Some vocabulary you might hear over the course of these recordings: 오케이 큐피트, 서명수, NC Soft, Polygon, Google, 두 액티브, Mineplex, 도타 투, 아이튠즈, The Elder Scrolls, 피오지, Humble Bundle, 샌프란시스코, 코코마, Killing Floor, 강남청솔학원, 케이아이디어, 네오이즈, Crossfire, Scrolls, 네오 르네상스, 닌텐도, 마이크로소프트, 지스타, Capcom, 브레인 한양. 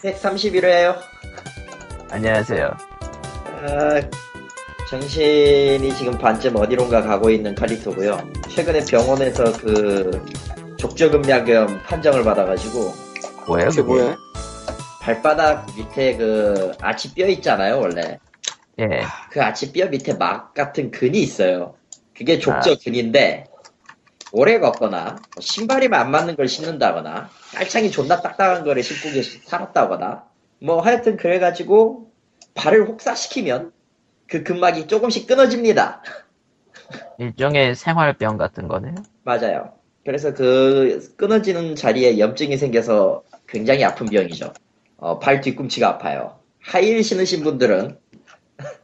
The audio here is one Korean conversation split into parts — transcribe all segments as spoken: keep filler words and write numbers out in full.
백삼십일 회요. 안녕하세요. 아, 정신이 지금 반쯤 어디론가 가고 있는 칼리토고요. 최근에 병원에서 그 족저근막염 판정을 받아가지고. 뭐예요? 그게 뭐예요? 발바닥 밑에 그 아치뼈 있잖아요, 원래. 예. 그 아치뼈 밑에 막 같은 근이 있어요. 그게 족저근인데. 아. 오래 걷거나 신발이 안 맞는 걸 신는다거나 깔창이 존나 딱딱한 거를 신고 살았다거나 뭐 하여튼 그래가지고 발을 혹사시키면 그 근막이 조금씩 끊어집니다. 일종의 생활병 같은 거네요. 맞아요. 그래서 그 끊어지는 자리에 염증이 생겨서 굉장히 아픈 병이죠. 어, 발 뒤꿈치가 아파요. 하이힐 신으신 분들은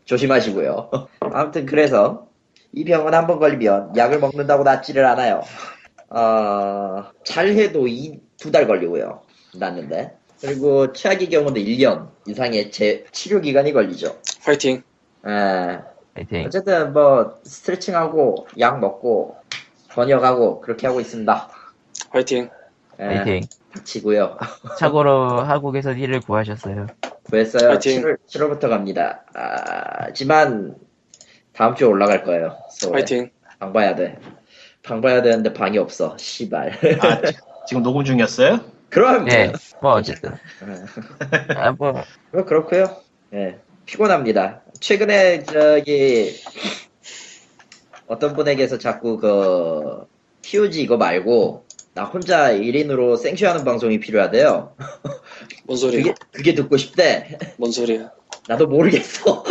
조심하시고요. 아무튼 그래서 이 병은 한번 걸리면 약을 먹는다고 낫지를 않아요. 어, 잘해도 두 달 걸리고요. 낫는데. 그리고 최악의 경우는 일 년 이상의 제 치료 기간이 걸리죠. 파이팅. 예. 파이팅. 어쨌든 뭐 스트레칭하고 약 먹고 번역하고 그렇게 하고 있습니다. 파이팅. 예. 파이팅. 다치고요. 참고로 한국에서 일을 구하셨어요. 구했어요. 파이팅. 칠월, 칠월부터 갑니다. 아, 하지만 다음 주에 올라갈 거예요. 서울에. 파이팅. 방 봐야 돼. 방 봐야 되는데 방이 없어. 씨발. 아, 지금 녹음 중이었어요? 그럼. 네. 뭐 어쨌든. 아, 뭐. 뭐 그렇고요. 예. 네. 피곤합니다. 최근에 저기 어떤 분에게서 자꾸 그 피오지 이거 말고 나 혼자 일 인으로 생쇼하는 방송이 필요하대요. 뭔 소리야? 그게, 그게 듣고 싶대. 뭔 소리야? 나도 모르겠어.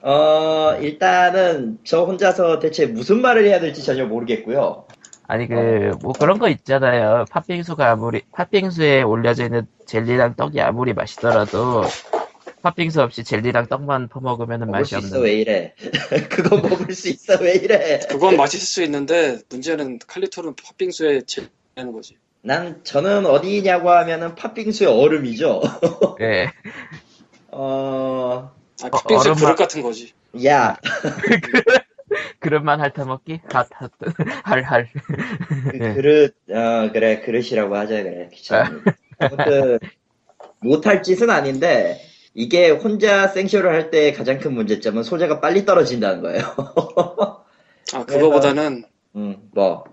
어, 일단은 저 혼자서 대체 무슨 말을 해야 될지 전혀 모르겠고요. 아니 그 뭐 그런 거 있잖아요. 팥빙수가 아무리 팥빙수에 올려져 있는 젤리랑 떡이 아무리 맛있더라도 팥빙수 없이 젤리랑 떡만 퍼먹으면은 맛이 없는. 먹을 수 있어 왜 이래? 그건 먹을 수 있어 왜 이래? 그건 맛있을 수 있는데 문제는 칼리토는 팥빙수에 젤리 하는 거지. 난 저는 어디냐고 하면은 팥빙수의 얼음이죠. 예. 네. 어. 아, 팥빙수 어, 얼음... 그릇 같은 거지. 야. 그릇만 핥아먹기? 핫, 핫, 할, 할. 그 그릇, 어, 그래, 그릇이라고 하자, 그래. 귀찮네. 아무튼, 못할 짓은 아닌데, 이게 혼자 생쇼를 할 때 가장 큰 문제점은 소재가 빨리 떨어진다는 거예요. 아, 그거보다는, 음, 뭐.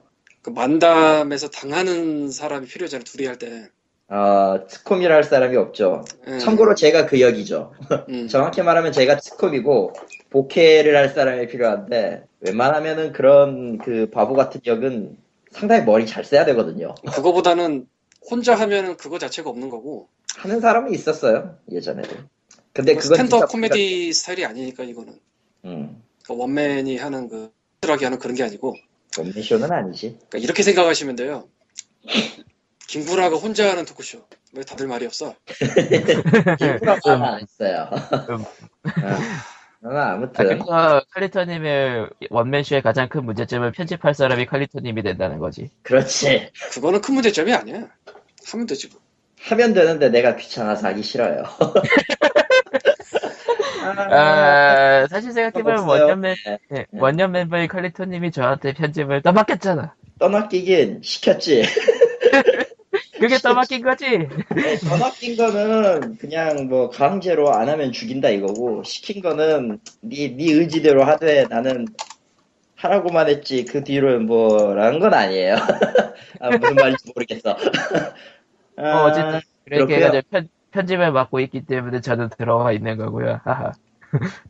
그 만담에서 당하는 사람이 필요잖아요, 둘이 할 때. 어, 스콤이라 할 사람이 없죠. 음. 참고로 제가 그 역이죠. 음. 정확히 말하면 제가 스콤이고 보케를 할 사람이 필요한데 웬만하면은 그런 그 바보 같은 역은 상당히 머리 잘 써야 되거든요. 그거보다는 혼자 하면은 그거 자체가 없는 거고 하는 사람은 있었어요 예전에도. 근데 그건 스탠드업 코미디 스타일이 아니니까 이거는. 음. 그러니까 원맨이 하는 그 하게 하는 그런 게 아니고. 원맨 쇼는 아니지. 그러니까 이렇게 생각하시면 돼요. 김구라가 혼자 하는 토크쇼. 왜 다들 말이 없어? 김구라가 안 있어요. 아, 아무튼. 아, 칼리토님의 원맨쇼의 가장 큰 문제점은 편집할 사람이 칼리토님이 된다는 거지. 그렇지. 그거는 큰 문제점이 아니야. 하면 되지 뭐. 하면 되는데 내가 귀찮아서 하기 싫어요. 아, 아, 사실 생각해보면 원년, 멤, 네. 원년 멤버인 칼리토님이 저한테 편집을 떠맡겼잖아. 떠맡기긴 시켰지. 그게 떠맡긴 거지? 떠맡긴 거는 그냥 뭐 강제로 안 하면 죽인다 이거고 시킨 거는 네, 네 의지대로 하되 나는 하라고만 했지 그 뒤로 뭐라는 건 아니에요. 아, 무슨 말인지 모르겠어. 아, 어, 어쨌든 그렇게 편, 편집을 맡고 있기 때문에 저는 들어와 있는 거고요. 하하.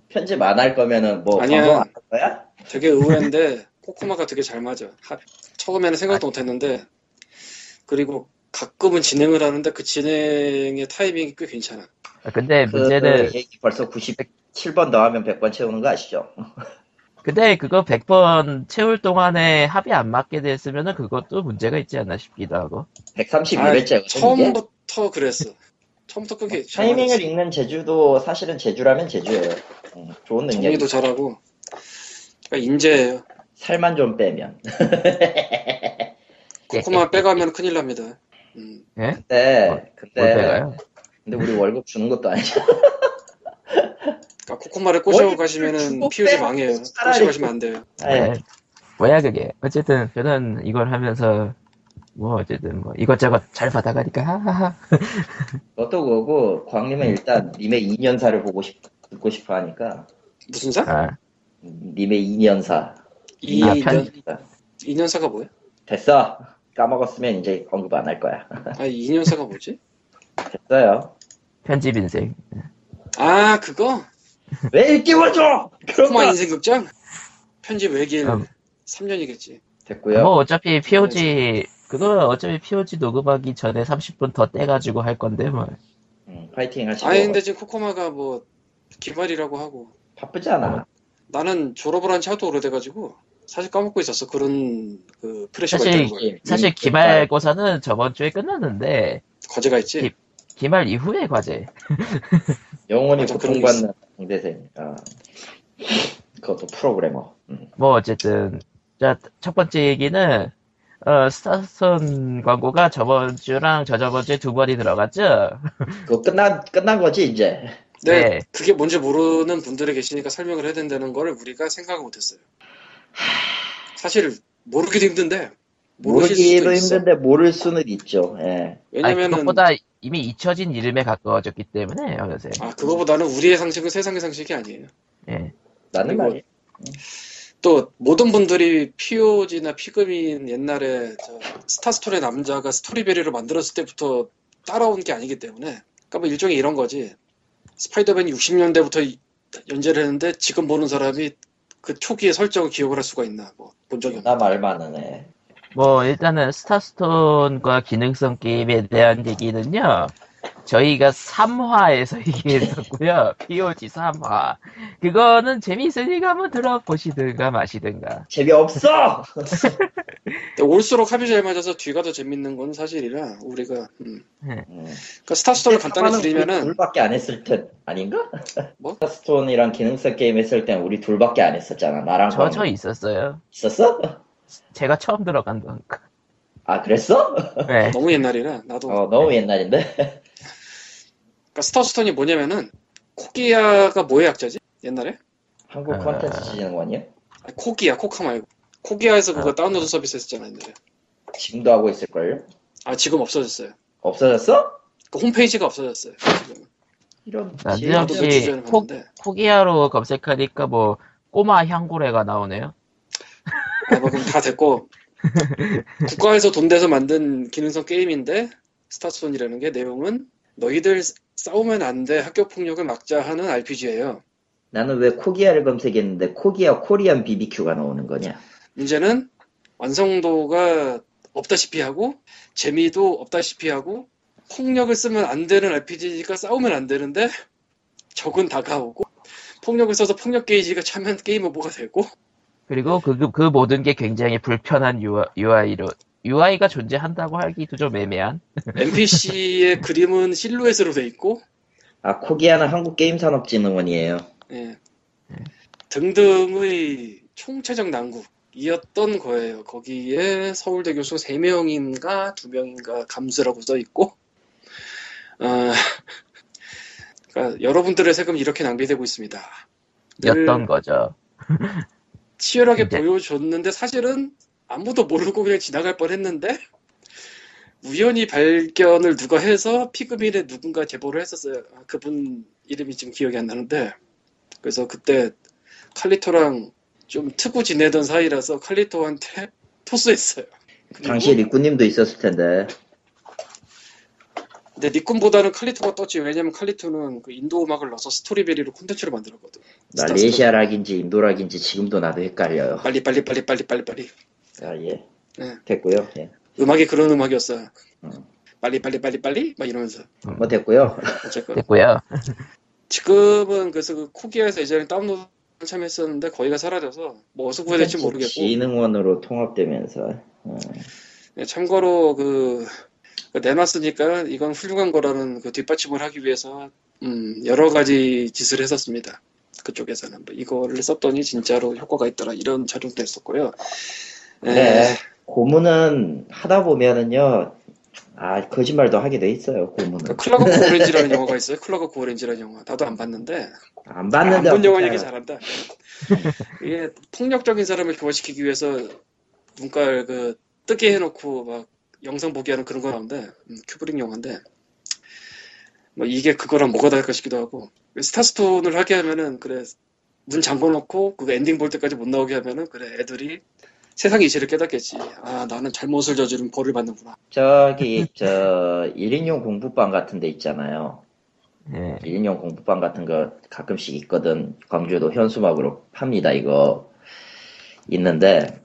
편집 안 할 거면은 뭐 아니야. 방송 안 할 거야? 되게 의외인데 코코마가 되게 잘 맞아. 하, 처음에는 생각도 아, 못 했는데 그리고 가끔은 진행을 하는데 그 진행의 타이밍이 꽤 괜찮아. 근데 문제는 그, 그 벌써 구십칠 번 더하면 백 번 채우는 거 아시죠? 근데 그거 백 번 채울 동안에 합이 안 맞게 됐으면 그것도 문제가 있지 않나 싶기도 하고. 백삼십이 회째. 처음부터 그랬어. 처음부터 그게 타이밍을 읽는 제주도 사실은 제주라면 제주예요. 응, 좋은 능력. 정리도 잘하고. 그러니까 인재예요. 살만 좀 빼면. 코코만 빼가면 큰일 납니다. 음. 예? 근데, 어, 근데, 근데 우리 월급 주는 것도 아니죠. 그러니까 코코마를 꼬시고 가시면은 피우지 망해요. 꼬시고 가시면 안 돼요. 네. 네. 뭐야 그게. 어쨌든 저는 이걸 하면서 뭐 어쨌든 뭐 이것저것 잘 받아가니까 하하하. 그것도 그거고 광님은 일단 님의 이 년사를 보고 싶, 듣고 싶어 하니까. 무슨 사? 아. 님의 이 년사. 이 년, 아, 이 년사가 뭐야? 됐어. 까먹었으면 이제 언급 안 할 거야. 아, 이 년사가 뭐지? 됐어요. 편집 인생. 아, 그거? 매일 끼워줘! 코마 인생 극장? 편집 외길 음. 삼 년이겠지. 됐고요. 뭐 어차피 피오지, 그거 어차피 피오지 녹음하기 전에 삼십 분 더 떼가지고 할 건데, 뭐. 음, 파이팅 하시고. 아니, 근데 지금 코코마가 뭐, 기말이라고 하고. 바쁘지 않아. 어. 나는 졸업을 한 지 하도 오래돼가지고 사실 까먹고 있었어. 그런 그 프레셔가 있다는 거예요. 사실 기말고사는 저번 주에 끝났는데 과제가 있지. 기, 기말 이후의 과제. 영원히 고통받는 공대생이니까. 그것도 프로그래머. 음. 뭐 어쨌든 자, 첫 번째 얘기는 어, 스타선 광고가 저번 주랑 저저번 주에 두 번이 들어갔죠. 그거 끝난 끝난 거지 이제. 네, 네, 그게 뭔지 모르는 분들이 계시니까 설명을 해야 된다는 걸 우리가 생각을 못했어요. 사실 모르기도 힘든데 모르기도 힘든데 있어. 모를 수는 있죠. 예. 왜냐면은 그것보다 이미 잊혀진 이름에 가까워졌기 때문에 요새. 아, 그거보다는 우리의 상식은 세상의 상식이 아니에요. 예, 나는 말이에요. 또 모든 분들이 피오지나 피그민 옛날에 스타스톤의 남자가 스토리베리를 만들었을 때부터 따라온 게 아니기 때문에 그러니까 뭐 일종의 이런 거지. 스파이더맨이 육십 년대부터 연재를 했는데 지금 보는 사람이 그 초기의 설정을 기억을 할 수가 있나 뭐 본 적이 없나. 말만은 해. 뭐 일단은 스타스톤과 기능성 게임에 대한 얘기는요 저희가 삼 화에서 얘기했었고요. 피오지 삼 화 그거는 재미있으니까 한번 들어보시든가 마시든가. 재미없어! 올수록 합이 잘 맞아서 뒤가 더 재밌는 건 사실이라 우리가 음. 네. 그러니까 스타스톤을 간단히 드리면은 우리 둘밖에 안 했을 텐 아닌가? 뭐? 스타스톤이랑 기능성 게임 했을 땐 우리 둘밖에 안 했었잖아. 나랑 저, 저 있었어요. 있었어? 제가 처음 들어간 거니까. 아, 그랬어? 네. 너무 옛날이라 나도. 어, 너무 네. 옛날인데? 그러니까 스타스톤이 뭐냐면은 코기야가 뭐의 약자지? 옛날에? 한국 콘텐츠 진흥원이요? 아, 코기야, 코카 말고. 코기야에서 그거 아, 다운로드 서비스 했었잖아 옛날에. 지금도 하고 있을걸요? 아, 지금 없어졌어요. 없어졌어? 그 홈페이지가 없어졌어요 지금. 이런 지금 코, 코기야로 검색하니까 뭐 꼬마 향고래가 나오네요. 아, 뭐 그럼 다 됐고. 국가에서 돈 대서 만든 기능성 게임인데 스타스톤이라는 게 내용은 너희들 싸우면 안 돼 학교폭력을 막자 하는 알피지예요. 나는 왜 코기아를 검색했는데 코기아 코리안 비비큐가 나오는 거냐. 문제는 완성도가 없다시피 하고 재미도 없다시피 하고 폭력을 쓰면 안 되는 알피지니까 싸우면 안 되는데 적은 다가오고 폭력을 써서 폭력 게이지가 차면 게임 오버가 되고 그리고 그, 그, 그 모든 게 굉장히 불편한 유아이로, 유아이가 존재한다고 하기도 좀 애매한. 엔피씨의 그림은 실루엣으로 돼 있고. 아, 코기아는 한국게임산업진흥원이에요. 예. 네. 등등의 총체적 난국이었던 거예요. 거기에 서울대 교수 세 명인가 두 명인가 감수라고 써 있고. 어, 그러니까 여러분들의 세금이 이렇게 낭비되고 있습니다. 였던 거죠. 치열하게 근데... 보여줬는데 사실은 아무도 모르고 그냥 지나갈 뻔했는데 우연히 발견을 누가 해서 피그민에 누군가 제보를 했었어요. 아, 그분 이름이 지금 기억이 안 나는데 그래서 그때 칼리토랑 좀 트고 지내던 사이라서 칼리토한테 토스했어요. 당시에 니꾼님도 있었을 텐데 근데 니꾼보다는 칼리토가 떴지. 왜냐면 칼리토는 그 인도 음악을 넣어서 스토리베리로 콘텐츠를 만들었거든. 말레이시아 락인지 인도 락인지 지금도 나도 헷갈려요. 빨리 빨리 빨리 빨리 빨리 빨리. 아, 예. 네. 됐고요. 예. 음악이 그런 음악이었어. 음. 빨리 빨리 빨리 빨리 막 이러면서. 음. 뭐 됐고요. 어쨌건. 됐고요. 지금은 그래서 그 코기아에서 예전에 다운로드 참 했었는데 거기가 사라져서 뭐 어디서 구해야 될지 모르겠고. 진흥원으로 통합되면서. 음. 네, 참고로 그. 내놨으니까 이건 훌륭한 거라는 그 뒷받침을 하기 위해서 음, 여러 가지 짓을 했었습니다. 그쪽에서는 뭐 이거를 썼더니 진짜로 효과가 있더라 이런 자료도 했었고요. 에... 네, 고문은 하다 보면은요, 아 거짓말도 하게 돼 있어요. 고문은. 클럭 오브 오렌지라는 영화가 있어요. 클럭 오브 오렌지라는 영화. 나도 안 봤는데. 안 봤는데. 아, 안 본 영화 얘기 잘한다. 이게 폭력적인 사람을 교화시키기 위해서 눈깔 그 뜨게 해놓고 막. 영상 보기 하는 그런 거라는데 음, 큐브릭 영화인데 뭐 이게 그거랑 뭐가 다를까 싶기도 하고, 스타스톤을 하게 하면은 그래 문 잠궈놓고 그거 엔딩 볼 때까지 못 나오게 하면은 그래 애들이 세상의 이치를 깨닫겠지. 아 나는 잘못을 저지르면 벌을 받는구나. 저기 저 일 인용 공부방 같은 데 있잖아요. 네. 일 인용 공부방 같은 거 가끔씩 있거든. 광주에도 현수막으로 팝니다. 이거 있는데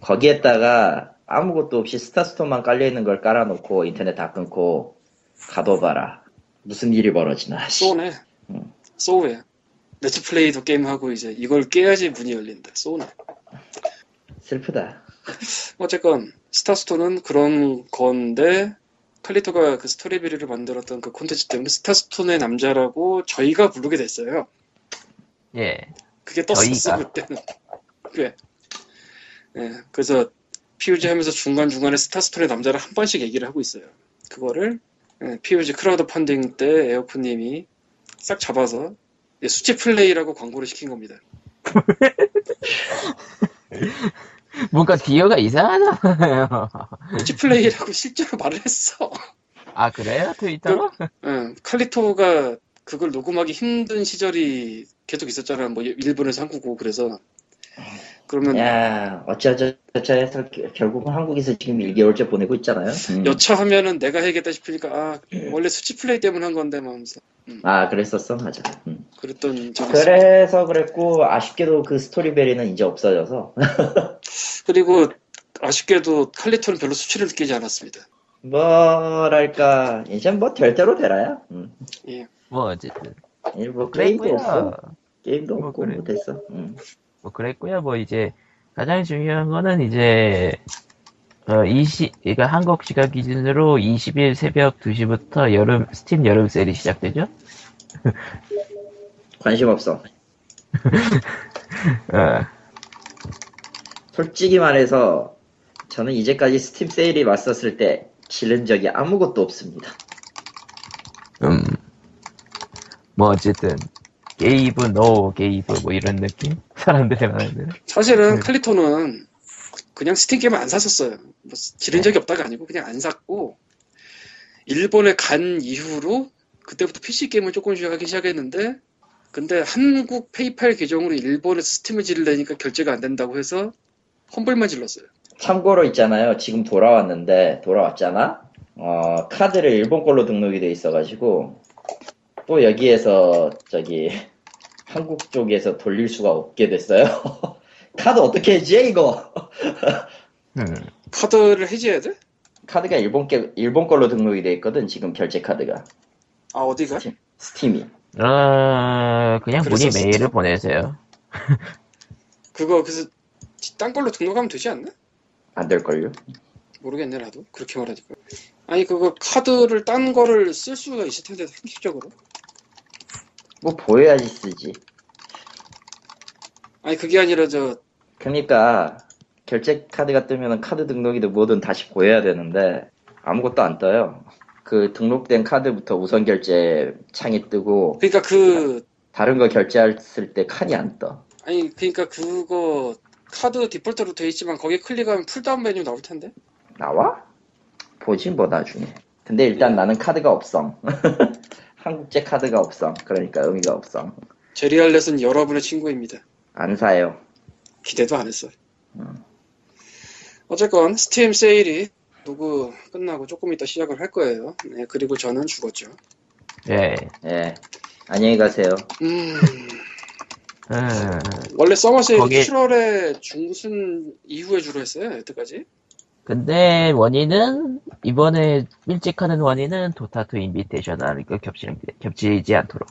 거기에다가 아무것도 없이 스타스톤만 깔려있는 걸 깔아놓고 인터넷 다 끊고 가둬봐라. 무슨 일이 벌어지나. 쏘네. 응. 쏘네. 넷플레이도 게임하고 이제 이걸 깨야지 문이 열린다. 쏘네. 슬프다. 어쨌건 스타스톤은 그런 건데, 칼리토가 그 스토리비리를 만들었던 그 콘텐츠 때문에 스타스톤의 남자라고 저희가 부르게 됐어요. 예. 그게 떴었어 그때는. 그래. 예. 그래서 피오지 하면서 중간중간에 스타스톤의 남자를 한 번씩 얘기를 하고 있어요. 그거를 예, 피오지 크라우드 펀딩 때 에어프님이 싹 잡아서 예, 수치 플레이라고 광고를 시킨 겁니다. 뭔가 비어가 이상하잖아요. 수치 플레이라고 실제로 말을 했어. 아 그래요? 트위터로? 그, 예, 칼리토가 그걸 녹음하기 힘든 시절이 계속 있었잖아요. 뭐 일본에서 한국 오고 그래서. 그러면 야 어쩌저쩌 해서 결국은 한국에서 지금 일 개월째 보내고 있잖아요. 음. 여차하면은 내가 해야겠다 싶으니까 아 원래 수치 플레이 때문에 한 건데 마음서. 음. 아 그랬었어 맞아. 음. 그랬던 적이 그래서 있었죠. 그랬고 아쉽게도 그 스토리베리는 이제 없어져서. 그리고 아쉽게도 칼리토는 별로 수치를 느끼지 않았습니다. 뭐랄까 이제 뭐 될 대로 되라야. 음. 예. 뭐 어쨌든 뭐 게임도 그래, 없어. 게임도 뭐 없고 그래. 뭐 됐어. 음. 뭐 그랬고요. 뭐 이제 가장 중요한 거는 이제 어 이십 그러니까 한국 시각 기준으로 이십 일 새벽 두 시부터 여름 스팀 여름 세일이 시작되죠. 관심 없어. 어. 솔직히 말해서 저는 이제까지 스팀 세일이 왔었을 때 지른 적이 아무것도 없습니다. 음. 뭐 어쨌든 게이브, 노, 게이브 뭐 이런 느낌? 사람들이 많은데 사실은 네. 칼리토는 그냥 스팀 게임을 안 샀었어요. 뭐 지른 적이 없다가 아니고 그냥 안 샀고 일본에 간 이후로 그때부터 피씨 게임을 조금씩 하기 시작했는데 근데 한국 페이팔 계정으로 일본에서 스팀을 지르려니까 결제가 안 된다고 해서 험블만 질렀어요. 참고로 있잖아요. 지금 돌아왔는데 돌아왔잖아? 어, 카드를 일본 걸로 등록이 돼 있어가지고 또 여기에서 저기 한국 쪽에서 돌릴 수가 없게 됐어요. 카드 어떻게 해지해 이거? 음. 카드를 해지해야 돼? 카드가 일본 게 일본 걸로 등록이 돼 있거든 지금 결제 카드가. 아 어디가? 스팀, 스팀이. 아 그냥 문의 메일을 보내세요. 그거 그래서 딴 걸로 등록하면 되지 않나? 안 될 걸요? 모르겠네 나도 그렇게 말하지. 아니 그거 카드를 딴 거를 쓸 수가 있을 텐데 상식적으로. 뭐 보여야지 쓰지. 아니 그게 아니라 저 그러니까 결제 카드가 뜨면은 카드 등록이든 뭐든 다시 보여야 되는데 아무것도 안 떠요. 그 등록된 카드부터 우선 결제 창이 뜨고. 그러니까 그 다른 거 결제했을 때 칸이 안 떠. 아니 그러니까 그거 카드 디폴트로 돼 있지만 거기 클릭하면 풀다운 메뉴 나올 텐데. 나와? 보지 뭐 나중에. 근데 일단 예. 나는 카드가 없어. 한국제 카드가 없어. 그러니까 의미가 없어. 제리 할렛은 여러분의 친구입니다. 안 사요. 기대도 안 했어요. 음. 어쨌건 스팀 세일이 누구 끝나고 조금 있다 시작을 할 거예요. 네, 그리고 저는 죽었죠. 예. 예. 안녕히 가세요. 음. 음. 원래 서머 세일이 거기... 칠월에 중순 이후에 주로 했어요. 여태까지. 근데 원인은 이번에 일찍 하는 원인은 도타 투 인비테이셔널이니까 겹치는 겹치지 않도록.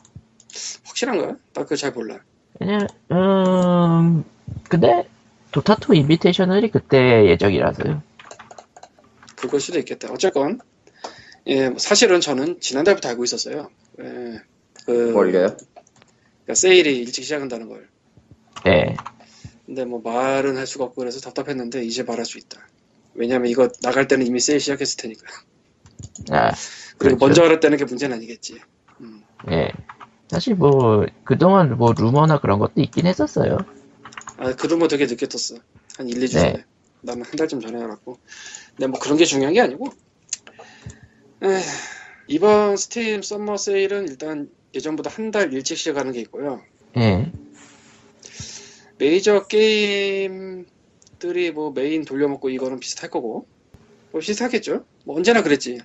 확실한가요? 나 그거 잘 몰라. 그냥 음 근데 도타 투 인비테이셔널이 그때 예정이라서요. 그걸 수도 있겠다. 어쨌건 예 사실은 저는 지난달부터 알고 있었어요. 예, 그 뭘요? 그러니까 세일이 일찍 시작한다는 걸. 예. 근데 뭐 말은 할 수가 없고 그래서 답답했는데 이제 말할 수 있다. 왜냐면 이거 나갈 때는 이미 세일 시작했을 테니까. 아, 그리고 그렇죠. 먼저 알았다는 게 문제는 아니겠지. 음. 예. 사실 뭐 그동안 뭐 루머나 그런 것도 있긴 했었어요. 아, 그 루머 되게 늦게 떴어. 한 일, 이 주 전에. 네. 나는 한 달쯤 전에 알았고. 근데 뭐 그런 게 중요한 게 아니고, 에휴, 이번 스팀 썸머 세일은 일단 예전보다 한 달 일찍 시작하는 게 있고요. 음. 메이저 게임들이 뭐 메인 돌려먹고 이거는 비슷할 거고, 뭐 비슷하겠죠. 뭐 언제나 그랬지.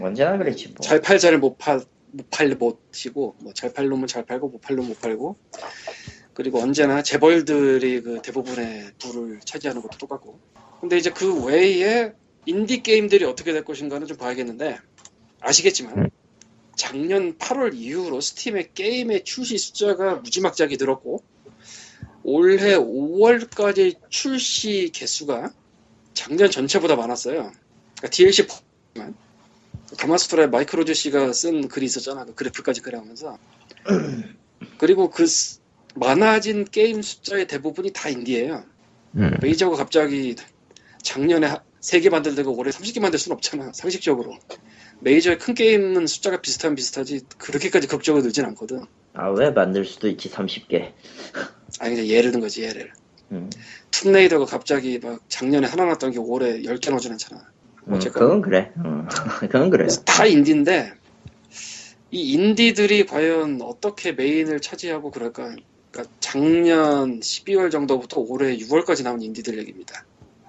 언제나 그랬지. 뭐. 잘 팔 자를 못 팔, 못 팔 못 시고, 뭐 잘 팔 놈은 잘 팔고 못 팔 놈 못 팔고. 그리고 언제나 재벌들이 그 대부분의 부를 차지하는 것도 똑같고. 근데 이제 그 외에 인디 게임들이 어떻게 될 것인가는 좀 봐야겠는데, 아시겠지만 작년 팔월 이후로 스팀의 게임의 출시 숫자가 무지막지하게 늘었고, 올해 오월까지 출시 개수가 작년 전체보다 많았어요. 그러니까 디엘씨 포함, 가마스토라의 마이크로즈 씨가 쓴 글이 있었잖아. 그 그래프까지 그려오면서. 그리고 그 많아진 게임 숫자의 대부분이 다 인디예요. 음. 메이저가 갑자기 작년에 세 개 만들다가 올해 서른 개 만들 수는 없잖아, 상식적으로. 메이저의 큰 게임은 숫자가 비슷하면 비슷하지 그렇게까지 극적으로 늘진 않거든. 아, 왜 만들 수도 있지, 서른 개. 아니, 예를 든 거지, 예를. 음. 툼레이더가 갑자기 막 작년에 하나 났던 게 올해 열 개 나오진 않잖아. 음, 그건 그래. 음. 그건 그래. 다 인디인데, 이 인디들이 과연 어떻게 메인을 차지하고 그럴까. 그러니까 작년 십이월 정도부터 올해 유월까지 나온 인디들 얘기입니다.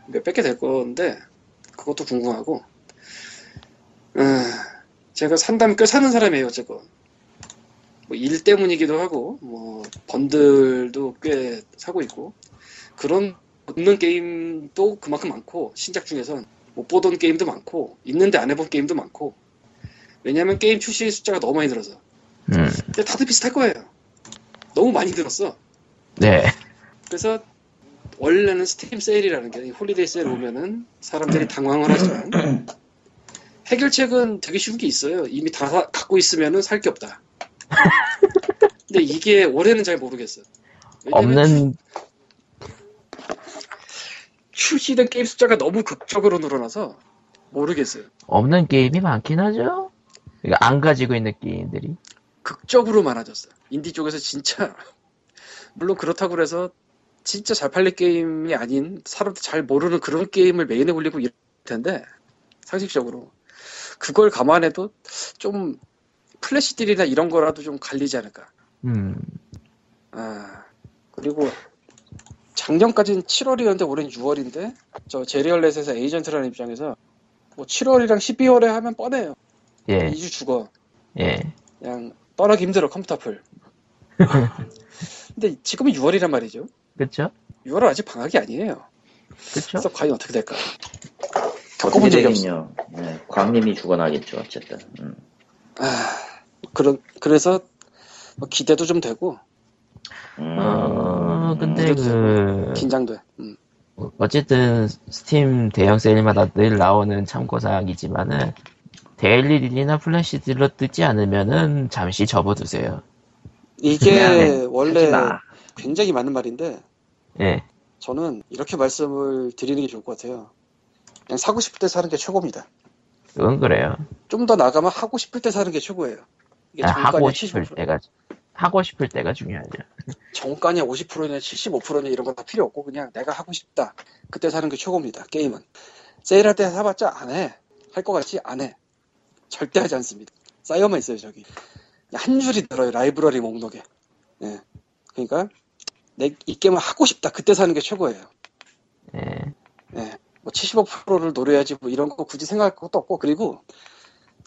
몇백 개 될 건데 그것도 궁금하고. 음, 제가 산다면 꽤 사는 사람이에요. 어쨌건 뭐 일 때문이기도 하고, 뭐 번들도 꽤 사고 있고, 그런 없는 게임도 그만큼 많고, 신작 중에선 못 보던 게임도 많고, 있는데 안 해본 게임도 많고. 왜냐하면 게임 출시 숫자가 너무 많이 늘어서. 음. 근데 다들 비슷할 거예요. 너무 많이 들었어. 네. 그래서 원래는 스팀 세일이라는 게, 홀리데이 세일 오면은 사람들이 당황을 하지만 해결책은 되게 쉬운 게 있어요. 이미 다 사, 갖고 있으면은 살 게 없다. 근데 이게 올해는 잘 모르겠어. 없는 출시된 게임 숫자가 너무 극적으로 늘어나서 모르겠어요. 없는 게임이 많긴 하죠. 그러니까 안 가지고 있는 게임들이 극적으로 많아졌어요. 인디 쪽에서 진짜. 물론 그렇다고 그래서 진짜 잘 팔릴 게임이 아닌, 사람도 잘 모르는 그런 게임을 메인에 올리고 이럴 텐데, 상식적으로 그걸 감안해도 좀 플래시딜이나 이런 거라도 좀 갈리지 않을까. 음. 아, 그리고 작년까지는 칠월이었는데 올해는 유월인데, 저 제리얼렛에서 에이전트라는 입장에서 뭐 칠월이랑 십이월에 하면 뻔해요. 예. 이 주 죽어. 예. 그냥 떠나기 힘들어, 컴퓨터 앞을. 근데 지금은 유월이란 말이죠. 그렇죠. 유월은 아직 방학이 아니에요. 그렇죠. 그래서 과연 어떻게 될까? 어떻게 되겠냐. 네, 광님이 죽어나겠죠, 어쨌든. 음. 아, 그런 그래서 뭐 기대도 좀 되고. 음, 어, 근데 그 긴장돼. 음. 어쨌든 스팀 대형 세일마다 늘 나오는 참고사항이지만은, 데일리 릴이나 플래시 딜러 뜨지 않으면은 잠시 접어두세요. 이게 원래 굉장히 맞는 말인데, 예. 저는 이렇게 말씀을 드리는 게 좋을 것 같아요. 그냥 사고 싶을 때 사는 게 최고입니다. 그건 그래요. 좀 더 나가면 하고 싶을 때 사는 게 최고예요. 이게 아, 하고 싶을 칠십 퍼센트. 때가 하고 싶을 때가 중요하죠. 정가냐 오십 퍼센트냐 칠십오 퍼센트냐 이런 거 다 필요 없고, 그냥 내가 하고 싶다 그때 사는 게 최고입니다. 게임은 세일할 때 사봤자 안 해. 할 것 같이 안 해. 절대 하지 않습니다. 쌓여만 있어요, 저기. 한 줄이 늘어요, 라이브러리 목록에. 예. 그러니까, 내, 이 게임을 하고 싶다, 그때 사는 게 최고예요. 예. 예. 뭐, 칠십오 퍼센트를 노려야지, 뭐, 이런 거 굳이 생각할 것도 없고, 그리고,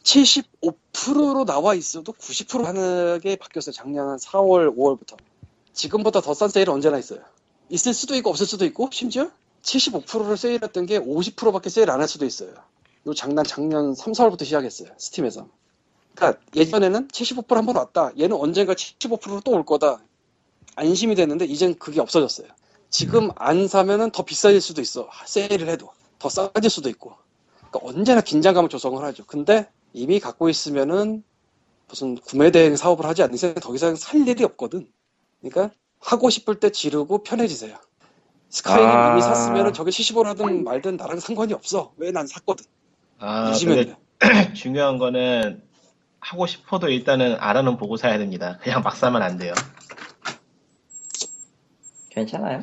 칠십오 퍼센트로 나와 있어도 구십 퍼센트 하는 게 바뀌었어요, 작년 한 사월, 오월부터. 지금보다 더 싼 세일은 언제나 있어요. 있을 수도 있고, 없을 수도 있고, 심지어 칠십오 퍼센트를 세일했던 게 오십 퍼센트밖에 세일 안 할 수도 있어요. 요 장난 작년 삼, 사월부터 시작했어요, 스팀에서. 그러니까 예전에는 칠십오 퍼센트 한번 왔다, 얘는 언젠가 칠십오 퍼센트로 또 올 거다 안심이 됐는데, 이젠 그게 없어졌어요. 지금 안 사면은 더 비싸질 수도 있어, 세일을 해도. 더 싸질 수도 있고. 그러니까 언제나 긴장감을 조성을 하죠. 근데 이미 갖고 있으면은 무슨 구매대행 사업을 하지 않는 이상 더 이상 살 일이 없거든. 그러니까 하고 싶을 때 지르고 편해지세요. 스카이는 아... 이미 샀으면은 저게 칠십오라든 말든 나랑 상관이 없어. 왜 난 샀거든. 아, 근데 중요한 거는 하고 싶어도 일단은 알아는 보고 사야 됩니다. 그냥 막 사면 안 돼요. 괜찮아요?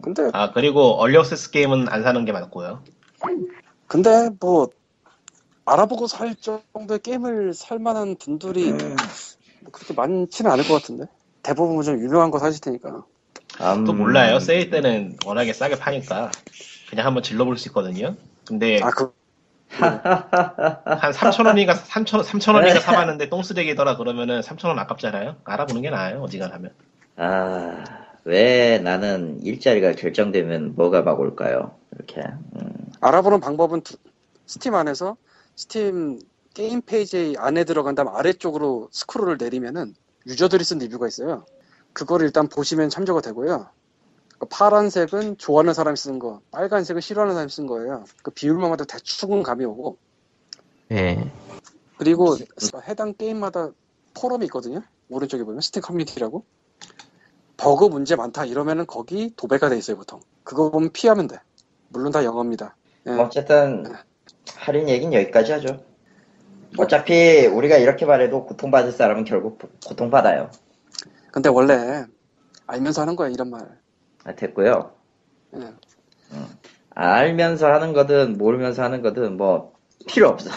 근데 아 그리고 얼리어세스 게임은 안 사는 게 많고요. 근데 뭐 알아보고 살 정도의 게임을 살 만한 분들이 음. 그렇게 많지는 않을 것 같은데 대부분 좀 유명한 거 사실 테니까. 음... 또 몰라요. 세일 때는 워낙에 싸게 파니까 그냥 한번 질러볼 수 있거든요. 근데 아, 그... 한 삼천 원인가 삼천 원인가 사봤는데 똥쓰레기더라 그러면은 삼천 원 아깝잖아요. 알아보는 게 나아요. 어지간하면. 아, 왜 나는 일자리가 결정되면 뭐가 막 올까요? 이렇게. 음. 알아보는 방법은 두, 스팀 안에서 스팀 게임 페이지 안에 들어간 다음 아래쪽으로 스크롤을 내리면은 유저들이 쓴 리뷰가 있어요. 그걸 일단 보시면 참조가 되고요. 그 파란색은 좋아하는 사람이 쓴 거, 빨간색은 싫어하는 사람이 쓴 거예요. 그 비율만 봐도 대충은 감이 오고. 네. 그리고 해당 게임마다 포럼이 있거든요. 오른쪽에 보면 스팀 커뮤니티라고. 버그 문제 많다 이러면은 거기 도배가 돼 있어요 보통. 그거 보면 피하면 돼. 물론 다 영어입니다. 네. 어쨌든 할인 얘기는 여기까지 하죠. 어차피 우리가 이렇게 말해도 고통받을 사람은 결국 고통받아요. 근데 원래 알면서 하는 거야 이런 말. 아, 됐고요. 네. 응. 알면서 하는 거든 모르면서 하는 거든 뭐 필요 없어.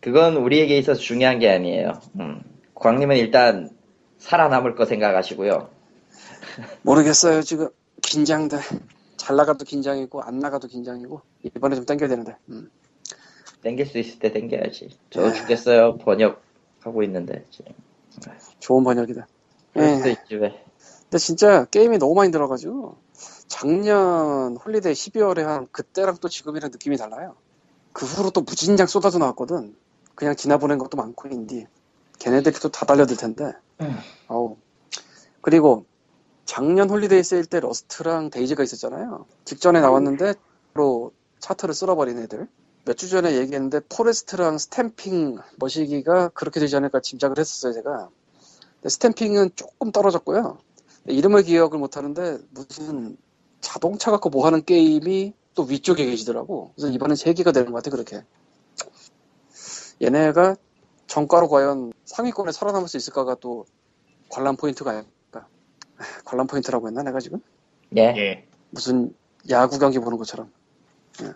그건 우리에게 있어서 중요한 게 아니에요. 음. 광님은 일단 살아남을 거 생각하시고요. 모르겠어요 지금 긴장돼. 잘 나가도 긴장이고 안 나가도 긴장이고 이번에 좀 땡겨야 되는데. 음. 땡길 수 있을 때 땡겨야지. 저도 네. 죽겠어요 번역 하고 있는데 지금. 좋은 번역이다. 네. 있지, 왜. 근데 진짜 게임이 너무 많이 들어가지고 작년 홀리데이 십이월에 한 그때랑 또 지금이랑 느낌이 달라요. 그 후로 또 무진장 쏟아져 나왔거든. 그냥 지나보낸 것도 많고 인디 걔네들이 또 다 달려들 텐데. 음. 아우 그리고 작년 홀리데이 세일 때 러스트랑 데이즈가 있었잖아요. 직전에 나왔는데 바로 차트를 쓸어버린 애들. 몇 주 전에 얘기했는데 포레스트랑 스탬핑 머시기가 그렇게 되지 않을까 짐작을 했었어요 제가. 스탬핑은 조금 떨어졌고요. 이름을 기억을 못하는데 무슨 자동차 갖고 뭐 하는 게임이 또 위쪽에 계시더라고. 그래서 이번엔 세 개가 되는 것 같아 그렇게. 얘네가 정가로 과연 상위권에 살아남을 수 있을까가 또 관람 포인트가 아닐까. 관람 포인트라고 했나 내가 지금? 네. 예. 무슨 야구 경기 보는 것처럼. 예.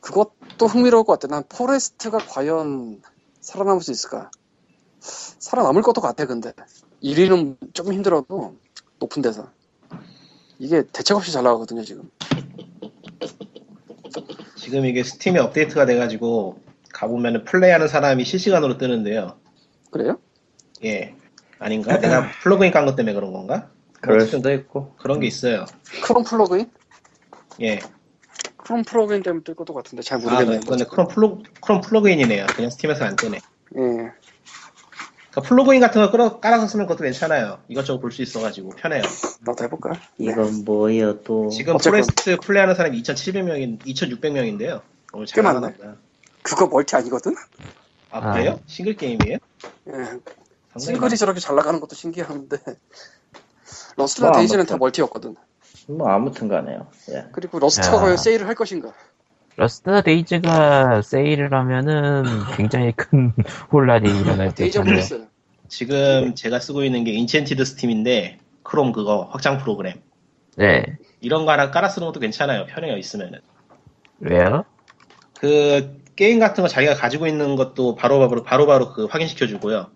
그것도 흥미로울 것 같아. 난 포레스트가 과연 살아남을 수 있을까. 살아남을 것도 같아 근데 일 위는 조금 힘들어도 높은 데서 이게 대책 없이 잘 나가거든요 지금. 지금 이게 스팀에 업데이트가 돼가지고 가보면은 플레이하는 사람이 실시간으로 뜨는데요. 그래요? 예. 아닌가? 내가 플러그인 깐 것 때문에 그런 건가? 그럴 수도 있고 그런 게 있어요. 크롬 플러그인? 예. 크롬 플러그인 때문에 뜰 것도 같은데 잘 모르겠네요. 아, 이번에 크롬 플러 크롬 플러그인이네요. 그냥 스팀에서 안 뜨네. 예. 플러그인 같은 거 끌어, 깔아서 쓰는 것도 괜찮아요. 이것저것 볼 수 있어가지고 편해요. 나도 해볼까? 이건 뭐예요 또. 지금 어쨌건. 포레스트 플레이하는 사람이 이천칠백 명인, 이천육백 명인데요. 너무 잘 나가네. 그거 멀티 아니거든? 아 그래요? 아. 싱글 게임이에요? 예. 싱글이 많... 저렇게 잘 나가는 것도 신기한데 러스트나 뭐 데이지는 다 멀티였거든. 뭐 아무튼 간에요. 예. 그리고 러스트가 과연 세일을 할 것인가? 러스트나 데이즈가 세일을 하면은 굉장히 큰 혼란이 일어날 때 있잖아요. 지금 제가 쓰고 있는 게 인첸티드 스팀인데 크롬 그거 확장 프로그램. 네. 이런 거 하나 깔아 쓰는 것도 괜찮아요. 편해요 있으면은. 왜요? 그 게임 같은 거 자기가 가지고 있는 것도 바로바로 바로바로 그 확인시켜 주고요.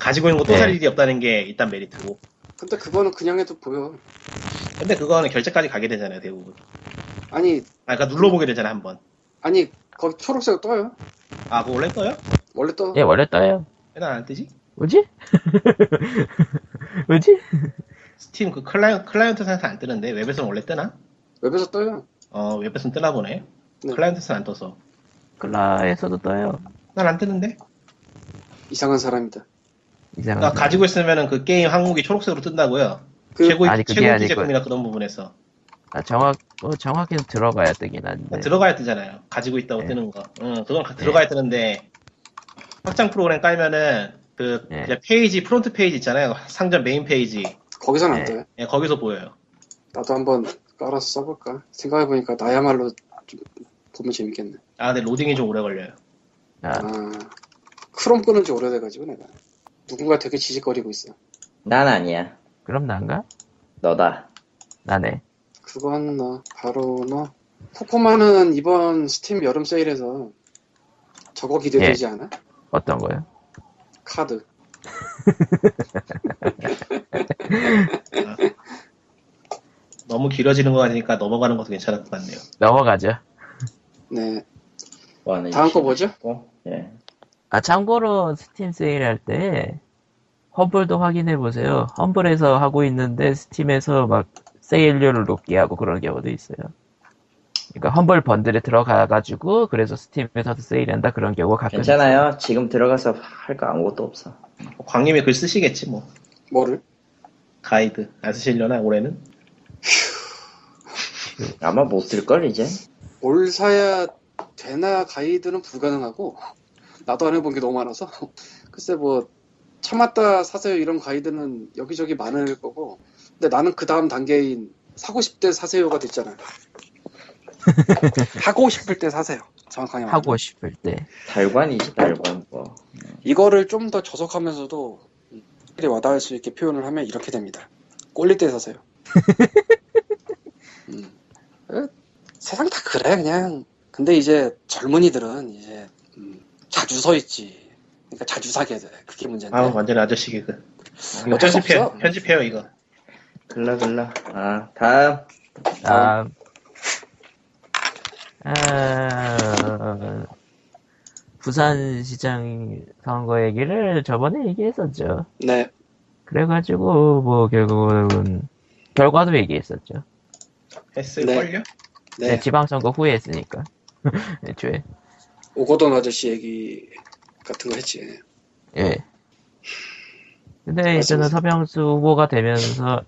가지고 있는 거 또 살 네. 일이 없다는 게 일단 메리트고. 근데 그거는 그냥 해도 보여. 근데 그거는 결제까지 가게 되잖아요 대부분. 아니 아 그러니까 눌러보게 되잖아 한번. 아니 거기 초록색으로 떠요. 아 그거 원래 떠요? 원래 떠. 예 원래 떠요. 왜 난 안 뜨지? 뭐지? 뭐지? 스팀 그 클라이, 클라이언트에서는 안 뜨는데 웹에서는 원래 뜨나? 웹에서 떠요. 어 웹에서는 뜨나 보네. 네. 클라이언트에서는 안 떠서. 클라에서도 떠요. 난 안 뜨는데. 이상한 사람이다. 이상한. 그러니까 사람. 가지고 있으면은 그 게임 항목이 초록색으로 뜬다고요. 그... 최고 아니, 최고 기재품이나 그런 부분에서. 아, 정확, 어, 정확히 들어가야 뜨긴 한데. 들어가야 뜨잖아요. 가지고 있다고 네. 뜨는 거. 응, 그건 네. 들어가야 뜨는데, 확장 프로그램 깔면은, 그, 네. 그냥 페이지, 프론트 페이지 있잖아요. 상점 메인 페이지. 거기서는 네. 안 떠요? 예, 거기서 보여요. 나도 한번 깔아서 써볼까? 생각해보니까 나야말로 좀 보면 재밌겠네. 아, 근데 로딩이 좀 오래 걸려요. 아. 아 크롬 끄는 지 오래돼가지고 내가. 누군가 되게 지직거리고 있어. 난 아니야. 그럼 난가? 너다. 나네. 그건 나 바로 나 코코마는 이번 스팀 여름 세일에서 저거 기대되지 예. 않아? 어떤 거요? 카드. 너무 길어지는 거 아니니까 넘어가는 것도 괜찮을 것 같네요. 넘어가죠. 네. 와, 다음 거 뭐죠? 어? 예. 아, 참고로 스팀 세일할 때 험블도 확인해 보세요. 험블에서 하고 있는데 스팀에서 막 세일료를 높게 하고 그런 경우도 있어요. 그러니까 험블 번들에 들어가가지고 그래서 스팀에서도 세일한다 그런 경우가 가끔. 괜찮아요. 있어요. 지금 들어가서 할 거 아무것도 없어. 광님이 글 쓰시겠지 뭐. 뭐를? 가이드 안 쓰시려나 올해는? 아마 못 쓸 걸 이제. 뭘 사야 되나 가이드는 불가능하고 나도 안 해본 게 너무 많아서 글쎄 뭐 참았다 사세요 이런 가이드는 여기저기 많을 거고 근데 나는 그 다음 단계인 사고 싶을 때 사세요가 됐잖아요. 하고 싶을 때 사세요. 정확하게 말하면. 하고 싶을 때. 달관이지 달관. 뭐. 이거를 좀 더 저속하면서도 와닿을 수 있게 표현을 하면 이렇게 됩니다. 꼴릴 때 사세요. 음. 세상 다 그래 그냥. 근데 이제 젊은이들은 이제 음, 자주 서 있지. 그러니까 자주 사게 돼. 그게 문제인데. 아 완전 아저씨 개그. 이거 편집해. 편집해요 이거. 글라 글라. 아 다음. 다음. 아, 부산시장 선거 얘기를 저번에 얘기했었죠. 네. 그래가지고 뭐 결국은 결과도 얘기했었죠. 했을걸요? 네. 네. 지방선거 후에 했으니까. 애초에. 오거돈 아저씨 얘기 같은 거 했지. 예. 근데 이제는 서명수 후보가 되면서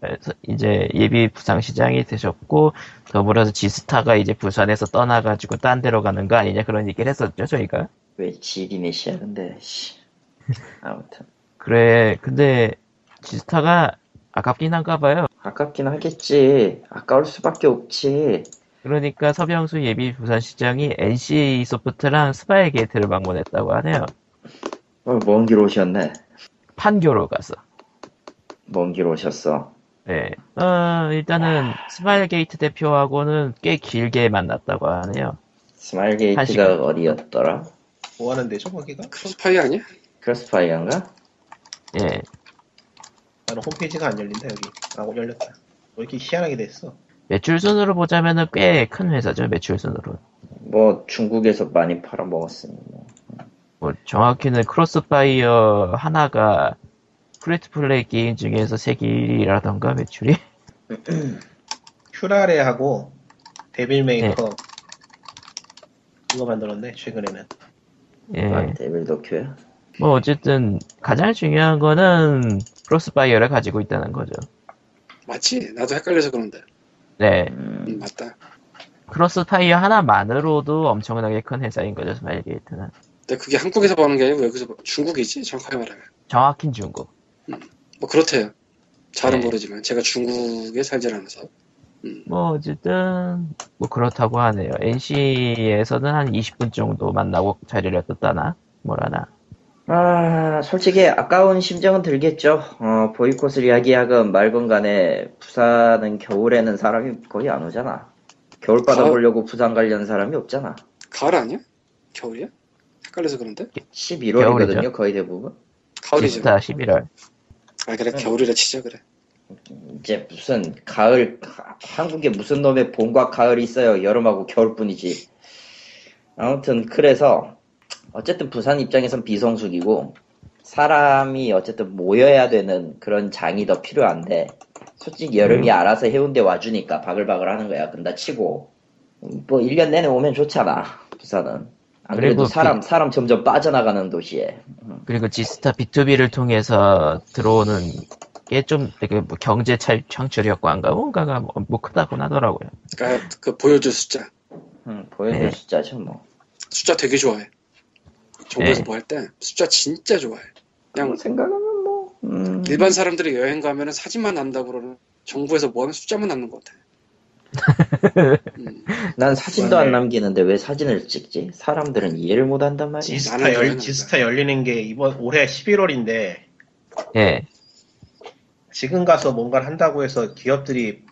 이제 예비 부산시장이 되셨고 더불어서 지스타가 이제 부산에서 떠나가지고 딴 데로 가는 거 아니냐 그런 얘기를 했었죠 저희가. 왜 지리네시야 근데 아무튼. 그래 근데 지스타가 아깝긴 한가 봐요. 아깝긴 하겠지. 아까울 수밖에 없지. 그러니까 서명수 예비 부산시장이 엔씨 소프트랑 스마일 게이트를 방문했다고 하네요. 어, 먼 길 오셨네. 판교로 가서. 먼 길 오셨어. 네. 어, 일단은 스마일 게이트 대표하고는 꽤 길게 만났다고 하네요. 스마일 게이트가 어디였더라? 뭐 하는 데죠, 거기가? 크로스파이어 아니야? 크로스파이어인가? 예. 나는 홈페이지가 안 열린다, 여기. 아, 열렸다. 왜 이렇게 희한하게 됐어? 매출 순으로 보자면은 꽤 큰 회사죠, 매출 순으로. 뭐, 중국에서 많이 팔아먹었으니 뭐. 뭐 정확히는 크로스파이어 하나가 프리투플레이 게임 중에서 세 기라던가 매출이 큐라레하고 데빌메이커 네. 그거 만들었네 최근에는. 예. 아, 데빌도큐야? 뭐 어쨌든 가장 중요한 거는 크로스파이어를 가지고 있다는 거죠. 맞지? 나도 헷갈려서 그런데. 네. 음, 맞다. 크로스파이어 하나만으로도 엄청나게 큰 회사인 거죠 스마일 게이트는. 근데 그게 한국에서 보는 게 아니고 여기서 중국이지 정확하게 말하면. 정확히 중국. 음, 뭐 그렇대요. 잘은 네. 모르지만 제가 중국에 살지 않아서. 음. 뭐 어쨌든 뭐 그렇다고 하네요. 엔씨에서는 한 이십 분 정도 만나고 자리를 떴다나 뭐라나. 아 솔직히 아까운 심정은 들겠죠. 어, 보이콧을 이야기하건 말건 간에 부산은 겨울에는 사람이 거의 안 오잖아. 겨울바다 가을? 보려고 부산 관련 사람이 없잖아. 가을 아니야? 겨울이야? 헷갈려서 그런데? 십일월이거든요 겨울이죠. 거의 대부분 가을이죠 십일월 아 그래 응. 겨울이라 치죠 그래 이제 무슨 가을 한국에 무슨 놈의 봄과 가을이 있어요 여름하고 겨울뿐이지 아무튼 그래서 어쨌든 부산 입장에선 비성수기고 사람이 어쨌든 모여야 되는 그런 장이 더 필요한데 솔직히 여름이 음. 알아서 해운대 와주니까 바글바글 하는 거야 근데 치고 뭐 일 년 내내 오면 좋잖아 부산은 안 그래도 사람, 비... 사람 점점 빠져나가는 도시에. 그리고 지스타 비투비를 통해서 들어오는 게 좀 경제 창출 효과인가 뭔가가 뭐, 뭐 크다고 하더라고요. 그러니까 그 보여줄 숫자. 응, 보여줄 네. 숫자죠 뭐. 숫자 되게 좋아해. 정부에서 네. 뭐 할 때 숫자 진짜 좋아해. 그냥 생각하면 뭐 음... 일반 사람들이 여행 가면은 사진만 남다고 그러는 정부에서 뭐 하면 숫자만 남는 것 같아. 음. 난 사진도 안 남기는데 왜 사진을 찍지? 사람들은 이해를 못 한단 말이야. 지스타, 열, 지스타 열리는 게 이번 올해 십일월인데 예. 지금 가서 뭔가를 한다고 해서 기업들이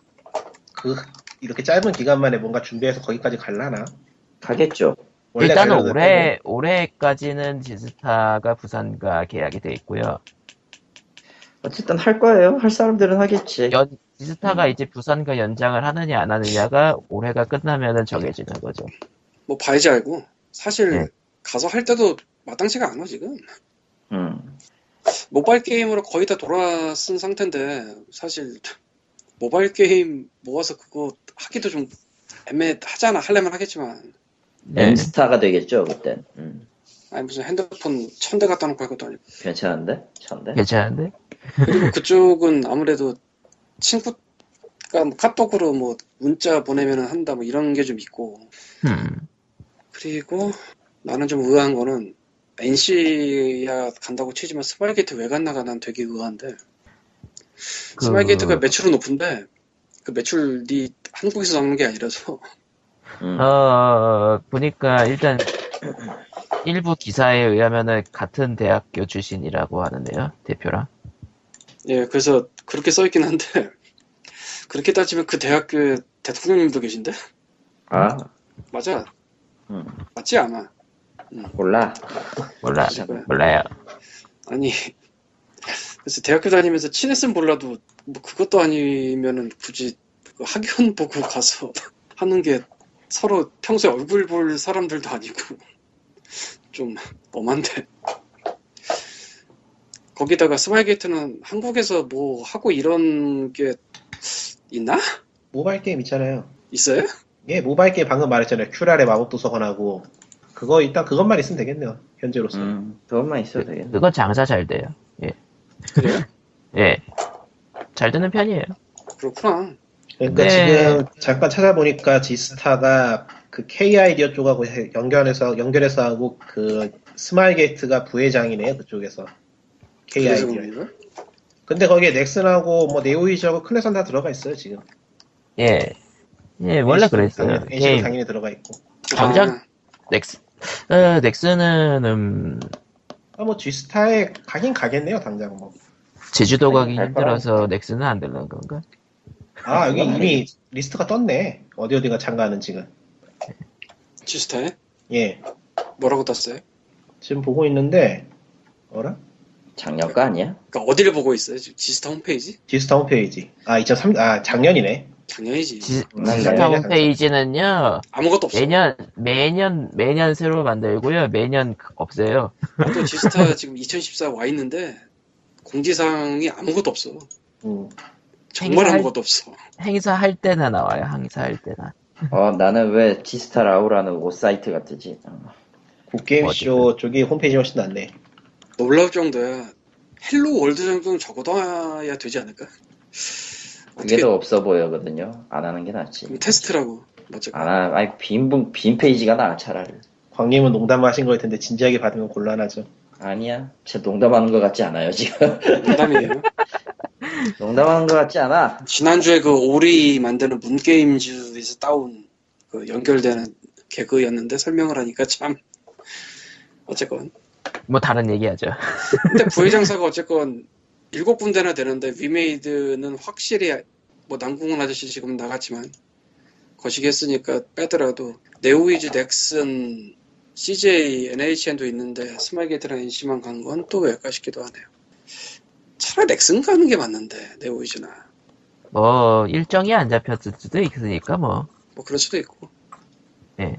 그 이렇게 짧은 기간만에 뭔가 준비해서 거기까지 갈라나? 가겠죠. 일단은 올해 올해까지는 지스타가 부산과 계약이 돼 있고요. 어쨌든 할 거예요. 할 사람들은 하겠지. 연, 지스타가 음. 이제 부산과 연장을 하느냐 안 하느냐가 올해가 끝나면은 정해지는 거죠. 뭐 봐야지 알고. 사실 네. 가서 할 때도 마땅치가 않아 지금. 음. 모바일 게임으로 거의 다 돌아 쓴 상태인데 사실 모바일 게임 모아서 그거 하기도 좀 애매하잖아. 하려면 하겠지만. 엠스타가 네. 되겠죠 그때. 음. 아니 무슨 핸드폰 천 대 갖다 놓고 할 것도 아니고. 괜찮은데? 천 대? 괜찮은데? 그리고 그쪽은 아무래도 친구가 뭐 카톡으로 뭐 문자 보내면 한다 뭐 이런 게 좀 있고. 음. 그리고 나는 좀 의아한 거는 엔씨야 간다고 치지만 스마일 게이트 왜 갔나가 난 되게 의아한데. 그... 스마일 게이트가 매출은 높은데 그 매출이 한국에서 나오는 게 아니라서. 음. 어, 보니까 일단 일부 기사에 의하면은 같은 대학교 출신이라고 하는데요, 대표랑. 예, 그래서 그렇게 써있긴 한데 그렇게 따지면 그 대학교에 대통령님도 계신데? 아, 맞아. 음. 맞지 아마. 음. 몰라. 몰라. 몰라요. 아니, 그래서 대학교 다니면서 친했으면 몰라도 뭐 그것도 아니면은 굳이 학연 보고 가서 하는 게. 서로 평소에 얼굴 볼 사람들도 아니고 좀 엄한데 거기다가 스마일 게이트는 한국에서 뭐 하고 이런 게 있나? 모바일 게임 있잖아요. 있어요? 예, 모바일 게임 방금 말했잖아요. 큐랄의 마법도서관하고 그거 일단 그것만 있으면 되겠네요. 현재로서 음, 그것만 있어도 되겠네요. 그거 장사 잘 돼요. 예. 그래요? 예. 잘 되는 편이에요. 그렇구나. 그러니까 네. 지금 잠깐 찾아보니까 지스타가 그 케이아이디어 쪽하고 연결해서 연결해서 하고 그 스마일 게이트가 부회장이네요. 그쪽에서 케이아이디어. 근데 거기에 넥슨하고 뭐 네오이즈하고 클래선 다 들어가 있어요 지금. 예. 예 원래 그랬어요. 엔씨도 당연히 들어가 있고. 당장 아. 넥슨. 어, 넥슨은 음. 아, 뭐 지스타에 가긴 가겠네요 당장 뭐. 제주도 가긴 힘들어서 넥슨은 안 되는 건가? 아 여기 이미 리스트가 떴네. 어디 어디가 참가하는지가. 지스타에? 예. 뭐라고 떴어요? 지금 보고 있는데 어라? 작년가 아니야? 그러니까 어디를 보고 있어요? 지금 지스타 홈페이지? 지스타 홈페이지. 아 이천삼 아 작년이네. 작년이지. 지, 지스타 홈페이지는요. 아무것도 없어. 매년 매년 매년 새로 만들고요. 매년 없어요. 또 지스타 지금 이천십사 와 있는데 공지사항이 아무것도 없어. 음. 정말 아무것도 없어. 행사 할 때나 나와요. 행사 할 때나. 어 나는 왜 지스타 라우라는 옷 사이트 같지? 굿게임쇼 쪽이 홈페이지 훨씬 낫네. 놀라울 정도야. 헬로 월드 정도는 적어둬야 되지 않을까? 그게 더 없어 보여거든요. 안 하는 게 낫지. 테스트라고 맞죠? 아, 아니 빈 빈 페이지가 나 차라리. 광님은 농담하신 거일 텐데 진지하게 받으면 곤란하죠. 아니야. 제 농담하는 것 같지 않아요 지금. 농담이에요? 농담하는 것 같지 않아? 지난주에 그 오리 만드는 문게임즈에서 따온 그 연결되는 개그였는데 설명을 하니까 참 어쨌건 뭐 다른 얘기하죠. 근데 부회장사가 어쨌건 일곱 군데나 되는데 위메이드는 확실히 뭐 남궁은 아저씨 지금 나갔지만 거시기했으니까 빼더라도 네오이즈, 넥슨, 씨제이, 엔에이치엔도 있는데 스마일게이트랑 엔씨만 간 건 또 왜일까 싶기도 하네요. 차라리 넥슨 가는 게 맞는데 네오이즈나 뭐 일정이 안 잡혔을 수도 있으니까 뭐 뭐 그럴 수도 있고. 네.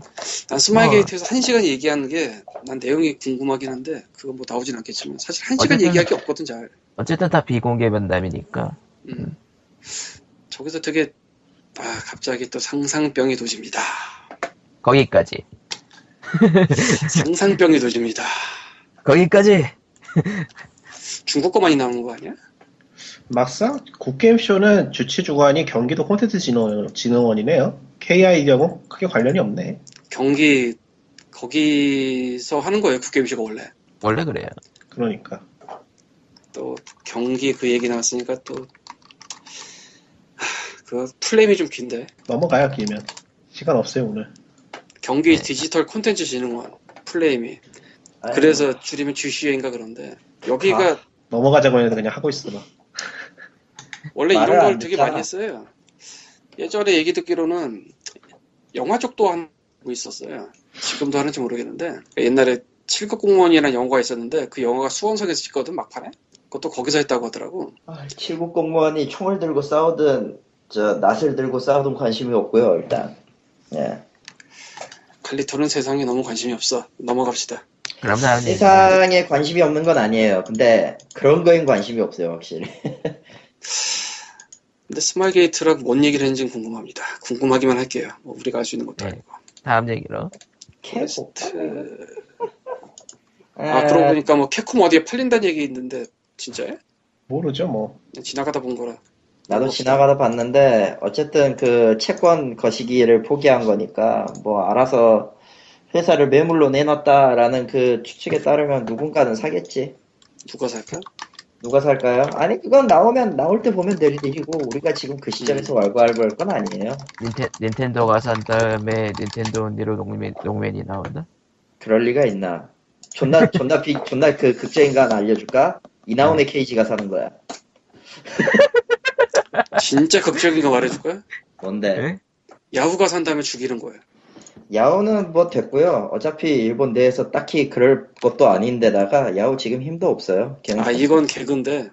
난 스마일 어. 게이트에서 한 시간 얘기하는 게 난 내용이 궁금하긴 한데 그거 뭐 나오진 않겠지만 사실 한 시간 어쨌든, 얘기할 게 없거든 잘. 어쨌든 다 비공개 면담이니까. 음. 음. 저기서 되게 아 갑자기 또 상상병이 도집니다. 거기까지. 상상병이 도집니다. 거기까지. 중국 거 많이 나오는 거 아니야? 막상 굿게임쇼는 주치주관이 경기도 콘텐츠진흥원이네요. 케이아이디하고 크게 관련이 없네. 경기 거기서 하는 거예요 굿게임쇼가 원래. 원래 그래요. 그러니까. 또 경기 그 얘기 나왔으니까 또 그 플레임이 좀 긴데. 넘어가요 길면. 시간 없어요 오늘. 경기 네. 디지털 콘텐츠진흥원 플레임이. 아유. 그래서 줄이면 지씨엔인가 그런데. 여기가 아, 넘어가자고 해서 그냥 하고 있어. 원래 이런 걸 되게 많이 했어요. 예전에 얘기 듣기로는 영화 쪽도 하고 있었어요. 지금도 하는지 모르겠는데 옛날에 칠급 공무원이라는 영화가 있었는데 그 영화가 수원성에서 찍거든 막판에. 그것도 거기서 했다고 하더라고. 아, 칠급 공무원이 총을 들고 싸우든 저 낫을 들고 싸우든 관심이 없고요 일단. 예. 칼리토는 세상에 너무 관심이 없어. 넘어갑시다. 그럼 다음 세상에 얘기는... 관심이 없는 건 아니에요. 근데 그런 거엔 관심이 없어요 확실히. 근데 스마일 게이트랑 뭔 얘기를 했는지 궁금합니다. 궁금하기만 할게요. 뭐 우리가 알 수 있는 것도 네. 아니고. 다음 얘기로. 퀘스트. 아, 아 그러고 보니까 뭐 캡콤 어디에 팔린다는 얘기 있는데 진짜요? 모르죠 뭐. 지나가다 본 거라. 나도 지나가다 봤는데 어쨌든 그 채권 거시기를 포기한 거니까 뭐 알아서 회사를 매물로 내놨다라는 그 추측에 따르면 누군가는 사겠지. 누가 살까? 누가 살까요? 아니 그건 나오면 나올 때 보면 될 일이고 우리가 지금 그 시점에서 음. 왈가왈부할 건 아니에요. 닌텐 닌텐도가 산 다음에 닌텐도 니로 동맨 동맨이 나온다? 그럴 리가 있나? 존나 존나 비 존나 그 극적인가 알려줄까? 이나온의 케이지가 사는 거야. 진짜 극적인 거 말해줄까요? 뭔데? 응? 야후가 산 다음에 죽이는 거예요. 야후는 뭐 됐고요. 어차피 일본 내에서 딱히 그럴 것도 아닌데다가 야후 지금 힘도 없어요. 아 이건 개그인데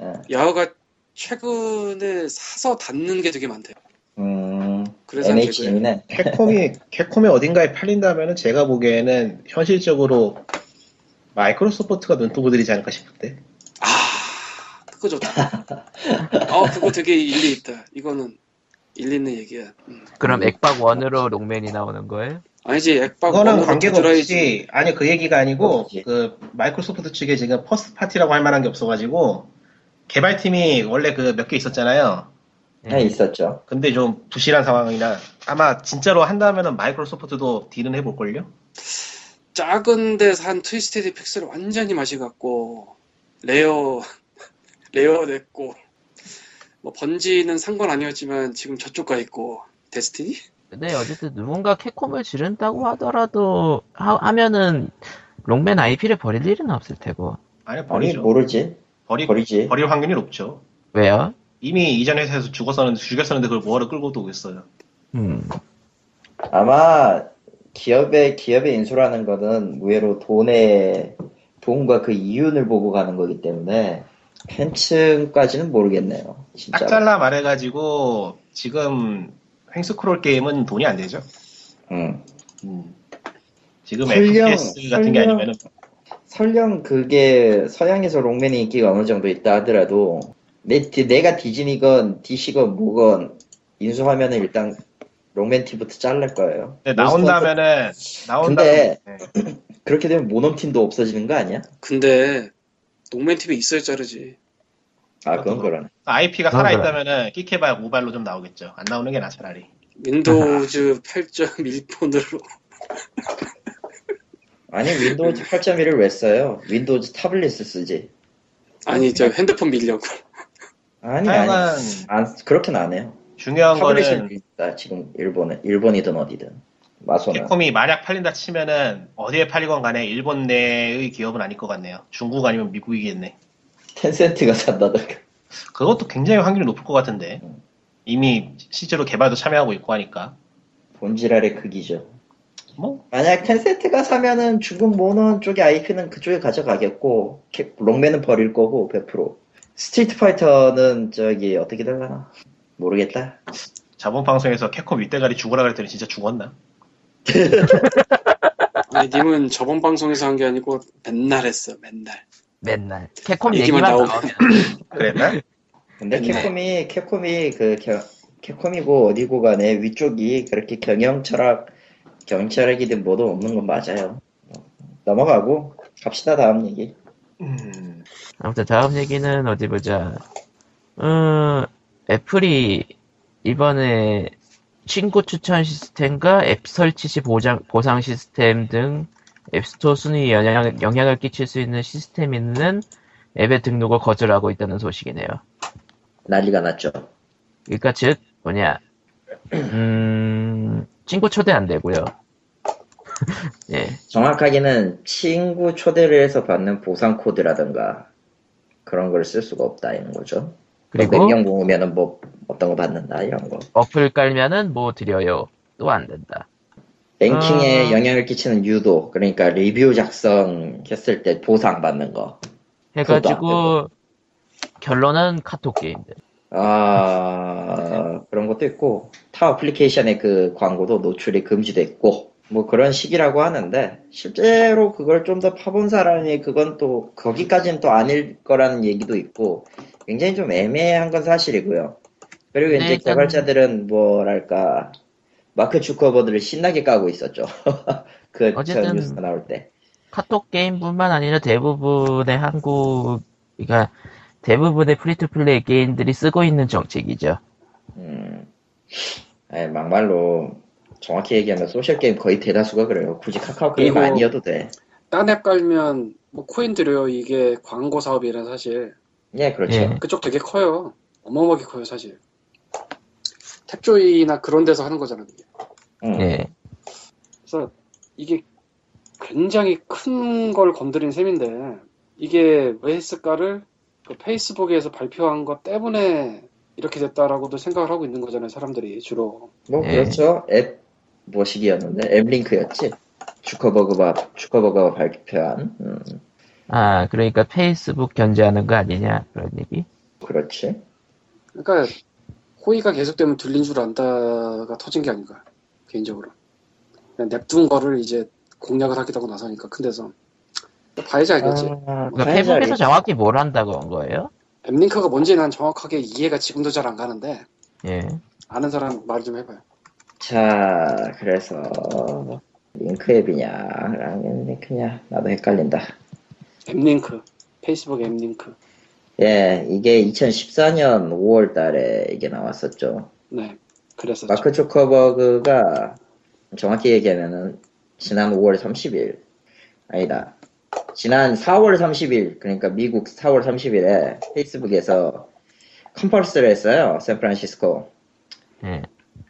네. 야후가 최근에 사서 닫는 게 되게 많대요. 음, 그래서 엔에이치엠이네. 캡콤이 캡콤이 어딘가에 팔린다면은 제가 보기에는 현실적으로 마이크로소프트가 눈두부 들이지 않을까 싶은데. 아. 그거 좋다. 어, 그거 되게 일리 있다. 이거는 일리 있는 얘기야. 음. 그럼 액박일로 롱맨이 나오는 거예요? 아니지, 액박일은 관계가 없지. 아니, 그 얘기가 아니고 그렇지. 그 마이크로소프트 측에 지금 퍼스트 파티라고 할 만한 게 없어가지고 개발팀이 원래 그 몇 개 있었잖아요. 네, 있었죠. 근데 좀 부실한 상황이라 아마 진짜로 한다면은 마이크로소프트도 딜은 해볼걸요? 작은 데서 한 트위스티드 픽스를 완전히 마셔갖고 레어... 레어 냈고 뭐 번지는 상관 아니었지만 지금 저쪽 가 있고 데스티니? 근데 어쨌든 누군가 캡콤을 지른다고 하더라도 하, 하면은 롱맨 아이피를 버릴 일은 없을 테고. 아니 버리죠. 모르지. 버리, 버리지. 버릴 확률이 높죠. 왜요? 이미 이전 회사에서 죽었었는데 죽였었는데 그걸 뭐하러 끌고 오겠어요. 음. 아마 기업의 기업의 인수라는 거는 무예로 돈의 돈과 그 이윤을 보고 가는 거기 때문에. 팬층까지는 모르겠네요. 진짜. 딱 잘라 말해가지고 지금 횡스크롤 게임은 돈이 안 되죠. 응. 음. 지금 설령, 에프피에스 같은 설령, 게 아니면은 설령 그게 서양에서 롱맨이 인기가 어느 정도 있다 하더라도 내 내가 디즈니건 디씨건 뭐건 인수하면은 일단 롱맨 팀부터 잘랄 거예요. 네, 나온다면은 나온다면. 근데 네. 그렇게 되면 모놈 팀도 없어지는 거 아니야? 근데 롱맨 팀이 있어야 자르지. 아 그건 그러네. 아이피가 살아있다면은 끼케발 모바일로 좀 나오겠죠. 안 나오는 게 나 차라리. 윈도우즈 팔 점 일본으로. 아니 윈도우즈 팔 점 일을 왜 써요? 윈도우즈 타블릿을 쓰지. 아니 저 핸드폰 밀려고. 아니 아니. 안 그렇게는 안 해요. 중요한 거는 있다, 지금 일본에 일본이든 어디든. 캡콤이 만약 팔린다 치면은 어디에 팔리건 간에 일본 내의 기업은 아닐 것 같네요. 중국 아니면 미국이겠네. 텐센트가 산다던가. 그것도 굉장히 확률이 높을 것 같은데. 이미 실제로 개발도 참여하고 있고 하니까. 본질알의 극이죠. 뭐? 만약 텐센트가 사면은 중국 모노 쪽의 아이피는 그쪽에 가져가겠고 롱맨은 버릴 거고 백 퍼센트. 스트리트 파이터는 저기 어떻게 될라나 모르겠다. 자본 방송에서 캡콤 윗대가리 죽으라 그랬더니 진짜 죽었나? 아니 님은 저번 방송에서 한 게 아니고 맨날 했어. 맨날 맨날 캡콤 얘기만 나오면 그랬나? 근데 캡콤이 캡콤이 그 캡콤이고 어디고 간에 위쪽이 그렇게 경영철학 경영철학이든 뭐든 없는 건 맞아요. 넘어가고 갑시다 다음 얘기. 음, 아무튼 다음 얘기는 어디 보자. 음, 애플이 이번에 친구 추천 시스템과 앱 설치 시 보장, 보상 시스템 등 앱스토어 순위에 영향, 영향을 끼칠 수 있는 시스템 있는 앱의 등록을 거절하고 있다는 소식이네요. 난리가 났죠. 그러니까 즉 뭐냐 음, 친구 초대 안 되고요. 예. 정확하게는 친구 초대를 해서 받는 보상 코드라든가 그런 걸 쓸 수가 없다 이런 거죠. 그리고 이런 거 오면은 뭐 어떤 거 받는다 이런 거. 어플 깔면은 뭐 드려요. 또 안 된다. 랭킹에 어... 영향을 끼치는 유도, 그러니까 리뷰 작성했을 때 보상 받는 거. 해가지고 결론은 카톡 게임들. 아 그런 것도 있고 타 어플리케이션의 그 광고도 노출이 금지됐고 뭐 그런 식이라고 하는데 실제로 그걸 좀 더 파본 사람이 그건 또 거기까지는 또 아닐 거라는 얘기도 있고 굉장히 좀 애매한 건 사실이고요. 그리고 네, 이제 개발자들은 뭐랄까 마크 주커버드를 신나게 까고 있었죠. 그 어쨌든 뉴스가 나올 때 카톡 게임뿐만 아니라 대부분의 한국 그러니까 대부분의 프리투플레이 게임들이 쓰고 있는 정책이죠. 음, 아니, 막말로 정확히 얘기하면 소셜게임 거의 대다수가 그래요. 굳이 카카오 게임 아니어도 돼. 딴 앱 깔면 뭐 코인 드려요. 이게 광고 사업이라 사실. 예, 그렇죠. 예. 그쪽 되게 커요. 어마어마하게 커요 사실. 탭조이나 그런 데서 하는 거잖아요. 음. 예. 그래서 이게 굉장히 큰 걸 건드린 셈인데 이게 왜 했을까를 그 페이스북에서 발표한 것 때문에 이렇게 됐다라고도 생각을 하고 있는 거잖아요, 사람들이 주로. 뭐 그렇죠. 앱 뭐시기였는데 앱 링크였지. 주커버그가 주커버그가 발표한. 음. 아 그러니까 페이스북 견제하는 거 아니냐 그런 얘기. 그렇지. 그러니까 호의가 계속되면 들린 줄 안다가 터진 게 아닌가 개인적으로. 그냥 냅둔 거를 이제 공략을 하기도 하고 나서니까 큰데서. 봐야지 알겠지. 아, 그러니까 페북에서 정확히 뭘 한다고 한 거예요? 앱링크가 뭔지 난 정확하게 이해가 지금도 잘 안 가는데 예. 아는 사람 말 좀 해봐요. 자, 그래서 링크 앱이냐 라면 링크냐 나도 헷갈린다. 앱링크, 페이스북 앱링크. 예, 이게 이천십사 년 오월 달에 이게 나왔었죠. 네, 그래서 마크 주커버그가 정확히 얘기하면은 지난 오월 삼십일 아니다. 지난 사월 삼십일, 그러니까 미국 사월 삼십일에 페이스북에서 컨퍼런스를 했어요. 샌프란시스코. 네.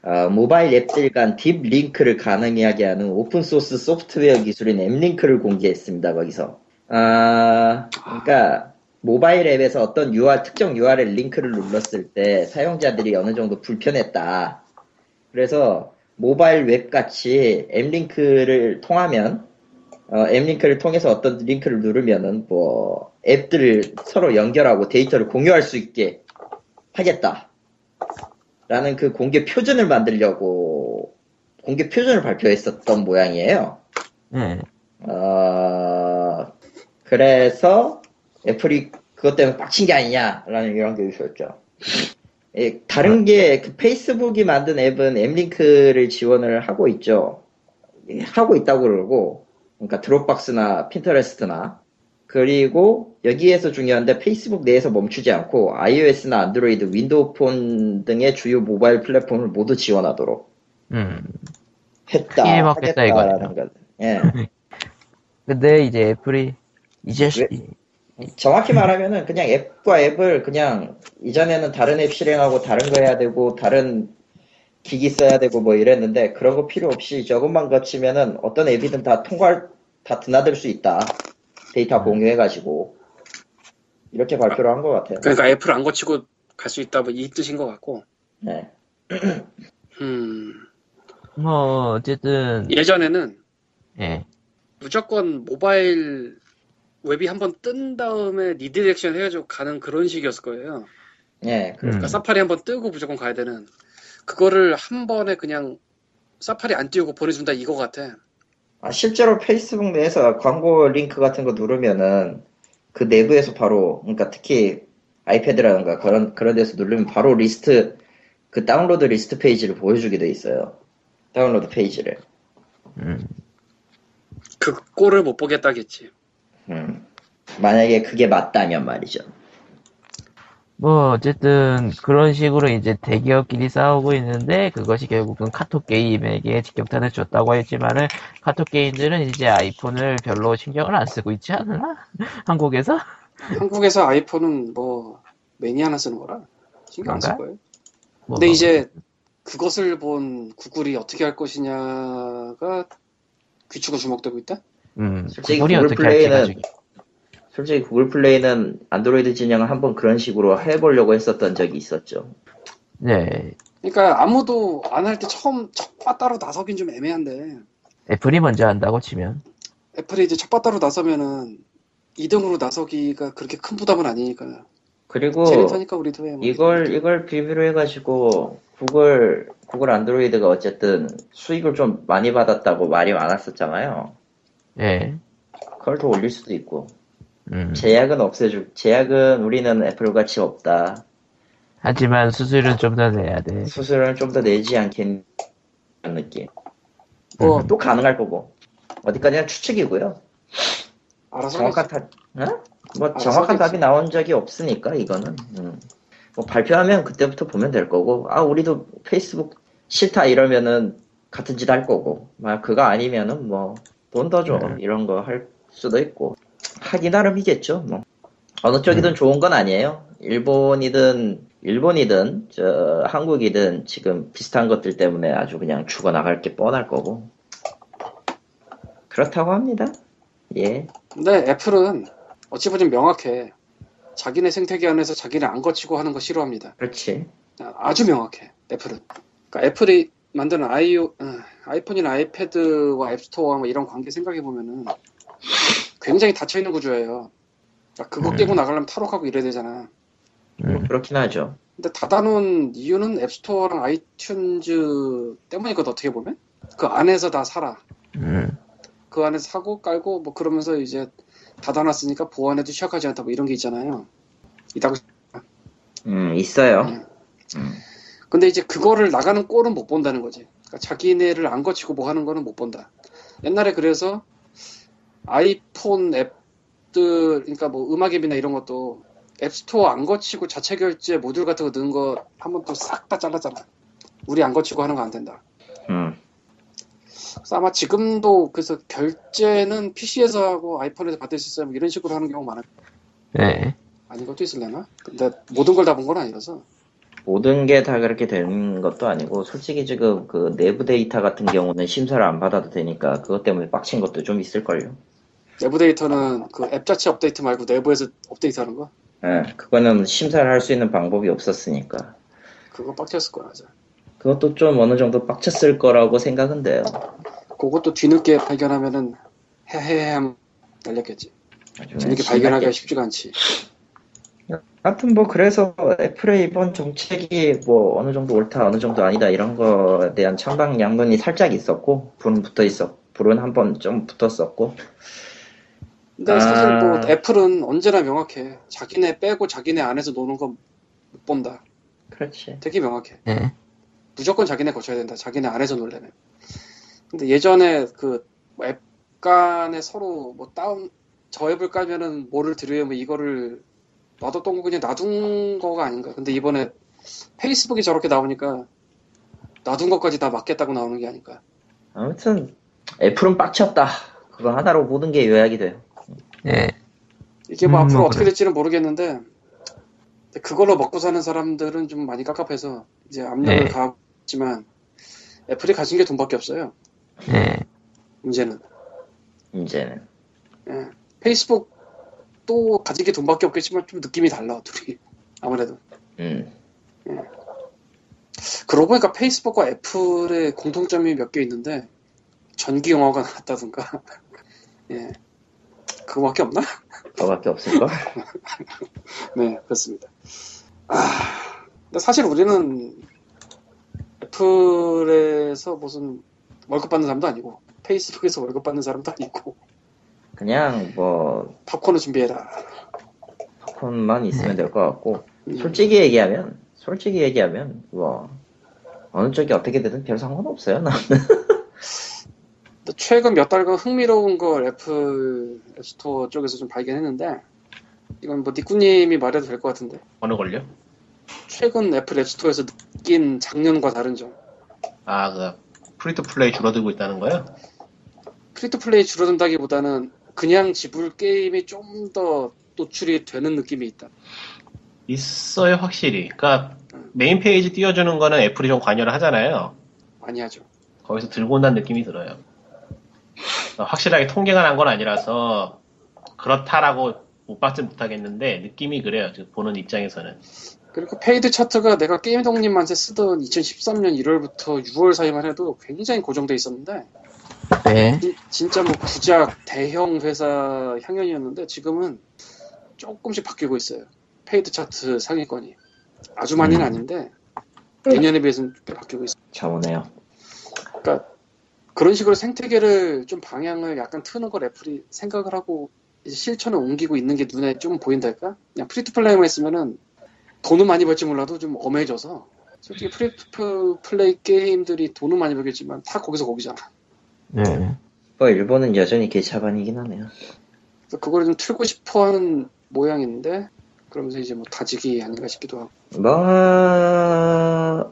어, 모바일 앱들 간 딥링크를 가능하게 하는 오픈소스 소프트웨어 기술인 앱링크를 공개했습니다. 거기서. 아, 그러니까 모바일 앱에서 어떤 유알, 특정 유알엘 링크를 눌렀을 때 사용자들이 어느 정도 불편했다. 그래서 모바일 웹같이 앱링크를 통하면 어, 앱링크를 통해서 어떤 링크를 누르면은 뭐 앱들을 서로 연결하고 데이터를 공유할 수 있게 하겠다라는 그 공개 표준을 만들려고 공개 표준을 발표했었던 모양이에요. 음. 어, 그래서 애플이 그것 때문에 빡친 게 아니냐라는 이런 게 있었죠. 예, 다른 게 그 페이스북이 만든 앱은 앱링크를 지원을 하고 있죠. 예, 하고 있다고 그러고. 그러니까 드롭박스나 핀터레스트나 그리고 여기에서 중요한데 페이스북 내에서 멈추지 않고 아이오에스나 안드로이드, 윈도우폰 등의 주요 모바일 플랫폼을 모두 지원하도록 음. 했다. 피해 먹겠다 이거야. 예. 근데 이제 애플이 이제 왜, 정확히 말하면은 그냥 앱과 앱을 그냥 이전에는 다른 앱 실행하고 다른 거 해야 되고 다른 기기 써야 되고 뭐 이랬는데 그런 거 필요 없이 저것만 거치면은 어떤 앱이든 다 통과할 다 드나들 수 있다. 데이터 공유해가지고 이렇게 발표를 한 것 같아요. 그러니까 앱을 안 거치고 갈 수 있다 뭐 이 뜻인 것 같고. 네. 음. 뭐 어쨌든 예전에는 예. 무조건 모바일 웹이 한번 뜬 다음에 리디렉션 해가지고 가는 그런 식이었을 거예요. 예. 그러니까 음. 사파리 한번 뜨고 무조건 가야 되는. 그거를 한 번에 그냥 사파리 안 띄우고 보내준다 이거 같아. 아 실제로 페이스북 내에서 광고 링크 같은 거 누르면은 그 내부에서 바로 그러니까 특히 아이패드라든가 그런 그런 데서 누르면 바로 리스트 그 다운로드 리스트 페이지를 보여주게 돼 있어요. 다운로드 페이지를. 음. 그 꼴을 못 보겠다겠지. 음. 만약에 그게 맞다면 말이죠. 뭐 어쨌든 그런 식으로 이제 대기업끼리 싸우고 있는데 그것이 결국은 카톡 게임에게 직격탄을 줬다고 했지만은 카톡 게임들은 이제 아이폰을 별로 신경을 안 쓰고 있지 않나? 한국에서? 한국에서 아이폰은 뭐 매니아나 쓰는 거라 신경 안 쓸 거예요. 뭐, 근데 뭐. 이제 그것을 본 구글이 어떻게 할 것이냐가 귀추가 주목되고 있다? 음, 구글이 구글 어떻게 할지 가지고. 솔직히 구글 플레이는 안드로이드 진영을 한번 그런 식으로 해보려고 했었던 적이 있었죠. 네. 그러니까 아무도 안 할 때 처음 첫바 따로 나서긴 좀 애매한데. 애플이 먼저 한다고 치면. 애플이 이제 첫바 따로 나서면은 이 등으로 나서기가 그렇게 큰 부담은 아니니까요. 그리고 재밌으니까 우리도 해. 이걸 이걸 비밀로 해가지고 구글 구글 안드로이드가 어쨌든 수익을 좀 많이 받았다고 말이 많았었잖아요. 네. 그걸 더 올릴 수도 있고. 음. 제약은 없애줄. 제약은 우리는 애플같이 없다. 하지만 수수료는 좀 더 내야 돼. 수수료는 좀 더 내지 않겠는 느낌. 뭐 또 음. 가능할 거고. 어디까지나 추측이고요. 알아서 정확한 답, 어? 뭐 정확한 답이 나온 적이 없으니까 이거는. 음. 뭐 발표하면 그때부터 보면 될 거고. 아 우리도 페이스북 싫다 이러면은 같은 짓 할 거고. 막 그거 아니면은 뭐 돈 더 줘 음. 이런 거 할 수도 있고. 하기 나름이겠죠. 뭐 어느 쪽이든 음. 좋은 건 아니에요. 일본이든 일본이든 저 한국이든 지금 비슷한 것들 때문에 아주 그냥 죽어나갈 게 뻔할 거고 그렇다고 합니다. 예. 근데 애플은 어찌 보면 명확해. 자기네 생태계 안에서 자기를 안 거치고 하는 거 싫어합니다. 그렇지. 아주 명확해. 애플은. 그러니까 애플이 만드는 아이오, 아이폰이나 아이패드와 앱스토어와 뭐 이런 관계 생각해 보면은. 굉장히 닫혀있는 구조예요. 그러니까 그거 음. 깨고 나가려면 탈옥하고 이래야 되잖아. 음. 그렇긴 하죠. 근데 닫아놓은 이유는 앱스토어랑 아이튠즈 때문이거든. 어떻게 보면 그 안에서 다 살아. 음. 그 안에서 사고 깔고 뭐 그러면서 이제 닫아놨으니까 보안에도 취약하지 않다 뭐 이런 게 있잖아요. 있다고. 음 있어요. 음. 음. 근데 이제 그거를 나가는 꼴은 못 본다는 거지. 그러니까 자기네를 안 거치고 뭐 하는 거는 못 본다. 옛날에 그래서 아이폰 앱들, 그러니까 뭐 음악 앱이나 이런 것도 앱스토어 안 거치고 자체 결제 모듈 같은 거 넣은 거 한 번 또 싹 다 잘랐잖아. 우리 안 거치고 하는 거 안 된다. 음. 그래서 아마 지금도 그래서 결제는 피씨에서 하고 아이폰에서 받을 수 있어요. 이런 식으로 하는 경우가 많아요. 네. 아닌 것도 있을려나? 근데 모든 걸 다 본 건 아니라서. 모든 게 다 그렇게 되는 것도 아니고 솔직히 지금 그 내부 데이터 같은 경우는 심사를 안 받아도 되니까 그것 때문에 빡친 것도 좀 있을걸요. 내부 데이터는 그 앱 자체 업데이트 말고 내부에서 업데이트하는 거? 네, 그거는 심사를 할 수 있는 방법이 없었으니까. 그거 빡쳤을 거야. 맞아. 그것도 좀 어느 정도 빡쳤을 거라고 생각은 돼요. 그것도 뒤늦게 발견하면은 헤헤헤 날렸겠지. 뒤늦게 발견하기가 쉽지가 않지. 아무튼 뭐 그래서 애플의 이번 정책이 뭐 어느 정도 옳다 어느 정도 아니다 이런 거에 대한 찬반 양론이 살짝 있었고 불은 붙어 있었 불은 한 번 좀 붙었었고. 근데 아... 사실 뭐 애플은 언제나 명확해. 자기네 빼고 자기네 안에서 노는 건 못 본다. 그렇지. 되게 명확해. 네. 무조건 자기네 거쳐야 된다. 자기네 안에서 놀래면. 근데 예전에 그 앱 간에 서로 뭐 다운 저 앱을 깔면은 뭐를 들여야 뭐 이거를 놔뒀던 거 그냥 놔둔 거가 아닌가. 근데 이번에 페이스북이 저렇게 나오니까 놔둔 것까지 다 막겠다고 나오는 게 아닐까. 아무튼 애플은 빡쳤다. 그거 하나로 모든 게 요약이 돼요. 네. 이게 뭐 음, 앞으로 뭐 어떻게 그래. 될지는 모르겠는데 그걸로 먹고 사는 사람들은 좀 많이 깝깝해서 이제 압력을 네. 가했지만 애플이 가진 게 돈밖에 없어요. 네. 이제는. 이제는. 네. 페이스북 또 가진 게 돈밖에 없겠지만 좀 느낌이 달라 둘이 아무래도. 음. 예. 그러고 보니까 페이스북과 애플의 공통점이 몇 개 있는데 전기 영화가 나왔다든가. 예. 그거밖에 없나? 그거밖에 없을걸? 네 그렇습니다. 아, 근데 사실 우리는 애플에서 무슨 월급 받는 사람도 아니고 페이스북에서 월급 받는 사람도 아니고. 그냥 뭐 팝콘을 준비해라. 팝콘만 있으면 될 것 같고 음. 솔직히 얘기하면 솔직히 얘기하면 뭐 어느 쪽이 어떻게 되든 별 상관없어요 나는. 최근 몇 달간 흥미로운 걸 애플 앱스토어 쪽에서 좀 발견했는데 이건 뭐 니꾸님이 말해도 될 것 같은데. 어느 걸요? 최근 애플 앱스토어에서 느낀 작년과 다른 점. 아, 그 프리 투 플레이 줄어들고 있다는 거야? 프리 투 플레이 줄어든다기보다는 그냥 지불 게임이 좀 더 노출이 되는 느낌이 있다. 있어요 확실히. 그러니까 응. 메인 페이지 띄워주는 거는 애플이 좀 관여를 하잖아요. 많이 하죠. 거기서 들고 온다는 느낌이 들어요. 확실하게 통계가 난 건 아니라서 그렇다라고 못 받지 못하겠는데 느낌이 그래요. 지금 보는 입장에서는. 그리고 페이드 차트가 내가 게임독님한테 쓰던 이천십삼 년 일 월부터 유 월 사이만 해도 굉장히 고정돼 있었는데 네. 지, 진짜 뭐 구작 대형 회사 향연이었는데 지금은 조금씩 바뀌고 있어요. 페이드 차트 상위권이. 아주 많이는 음. 아닌데 작년에 비해서는 좀 바뀌고 있어요. 참 오네요. 그러니까 그런 식으로 생태계를 좀 방향을 약간 트는 걸 애플이 생각을 하고 이제 실천을 옮기고 있는 게 눈에 좀 보인달까? 그냥 프리투플레이만 했으면은 돈은 많이 벌지 몰라도 좀 엄해져서 솔직히 프리투플레이 게임들이 돈은 많이 벌겠지만 다 거기서 거기잖아. 네. 뭐 일본은 여전히 개차반이긴 하네요. 그래서 그걸 좀 틀고 싶어하는 모양인데 그러면서 이제 뭐 다지기 아닌가 싶기도 하고. 뭐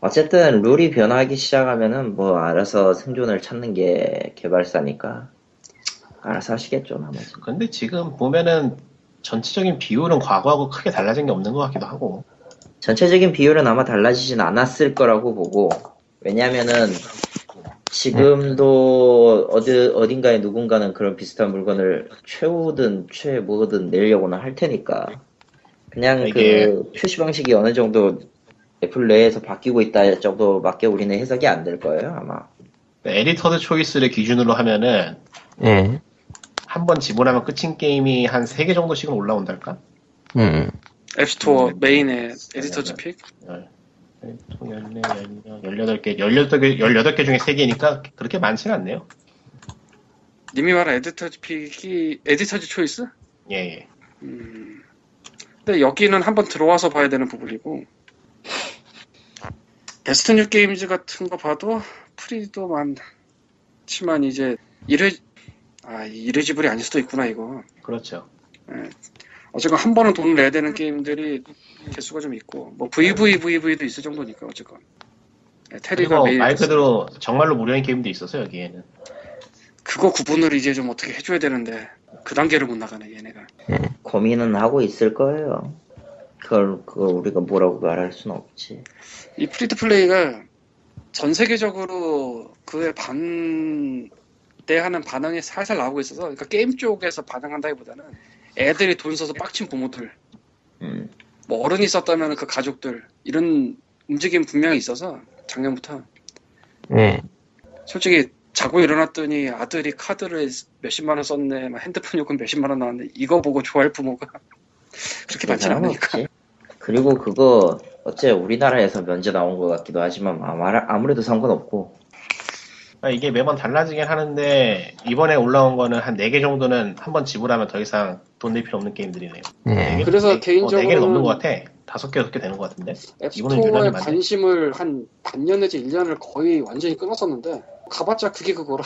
어쨌든 룰이 변하기 시작하면은 뭐 알아서 생존을 찾는 게 개발사니까 알아서 하시겠죠 나머지. 근데 지금 보면은 전체적인 비율은 과거하고 크게 달라진 게 없는 것 같기도 하고. 전체적인 비율은 아마 달라지진 않았을 거라고 보고. 왜냐면은 지금도 어디, 어딘가에 누군가는 그런 비슷한 물건을 최우든 최뭐든 내려고는 할 테니까 그냥 이게... 그 표시 방식이 어느 정도 애플 내에서 바뀌고 있다 정도밖에 우리는 해석이 안 될 거예요 아마. 에디터드 초이스를 기준으로 하면은 네. 한번 지불하면 끝인 게임이 한 세 개 정도씩은 올라온달까? 음. 앱스토어 음. 메인에 에디터즈 픽? 열여덟 개, 열여덟 개, 열여덟 개 중에 세 개니까 그렇게 많지는 않네요. 님이 말한 에디터즈 픽이 에디터즈 초이스? 예, 예. 음. 근데 여기는 한번 들어와서 봐야 되는 부분이고 데스티니 게임즈 같은 거 봐도 프리도 많지만 이제 이래 아 이래지불이 아닐 수도 있구나 이거. 그렇죠. 네. 어쨌건 한 번은 돈을 내야 되는 게임들이 개수가 좀 있고 뭐 브이브이브이브이도 있을 정도니까 어쨌건. 네, 테리가 매일 말 그대로 됐어요. 정말로 무료인 게임도 있었어요 여기에는. 그거 구분을 이제 좀 어떻게 해줘야 되는데 그 단계를 못 나가네 얘네가. 네, 고민은 하고 있을 거예요. 그걸, 그걸 우리가 뭐라고 말할 순 없지. 이 프리투플레이가 전 세계적으로 그에 반 대하는 반응이 살살 나오고 있어서 그러니까 게임 쪽에서 반응한다기보다는 애들이 돈 써서 빡친 부모들 음. 뭐 어른이 썼다면 그 가족들 이런 움직임 분명히 있어서 작년부터 음. 솔직히 자고 일어났더니 아들이 카드를 몇십만 원 썼네 막 핸드폰 요금 몇십만 원 나왔네 이거 보고 좋아할 부모가 그렇게 많지는 않으니까. 그리고 그거 어째 우리나라에서 면제 나온 것 같기도 하지만 아무래도 상관없고 이게 매번 달라지긴 하는데 이번에 올라온 거는 한 네 개 정도는 한번 지불하면 더 이상 돈 낼 필요 없는 게임들이네요. 네. 네 개, 그래서 네, 개인적으로 네 개는 넘는 것 같아. 다섯 개, 다섯 개 되는 것 같은데. 앱스토어에 관심을 한 반년 내지 일 년을 거의 완전히 끊었었는데 가봤자 그게 그거라.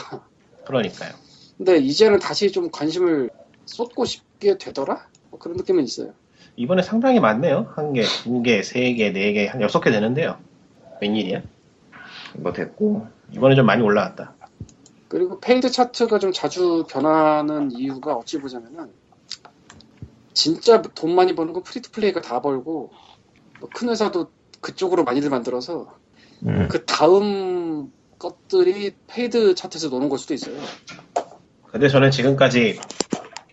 그러니까요. 근데 이제는 다시 좀 관심을 쏟고 싶게 되더라? 뭐 그런 느낌은 있어요. 이번에 상당히 많네요. 한 개, 두 개, 세 개, 네 개, 한 여섯 개 되는데요. 웬일이야? 뭐 됐고 이번에 좀 많이 올라왔다. 그리고 페이드 차트가 좀 자주 변하는 이유가 어찌 보자면은 진짜 돈 많이 버는 건 프리투플레이가 다 벌고 뭐 큰 회사도 그쪽으로 많이들 만들어서 음. 그 다음 것들이 페이드 차트에서 노는 걸 수도 있어요. 근데 저는 지금까지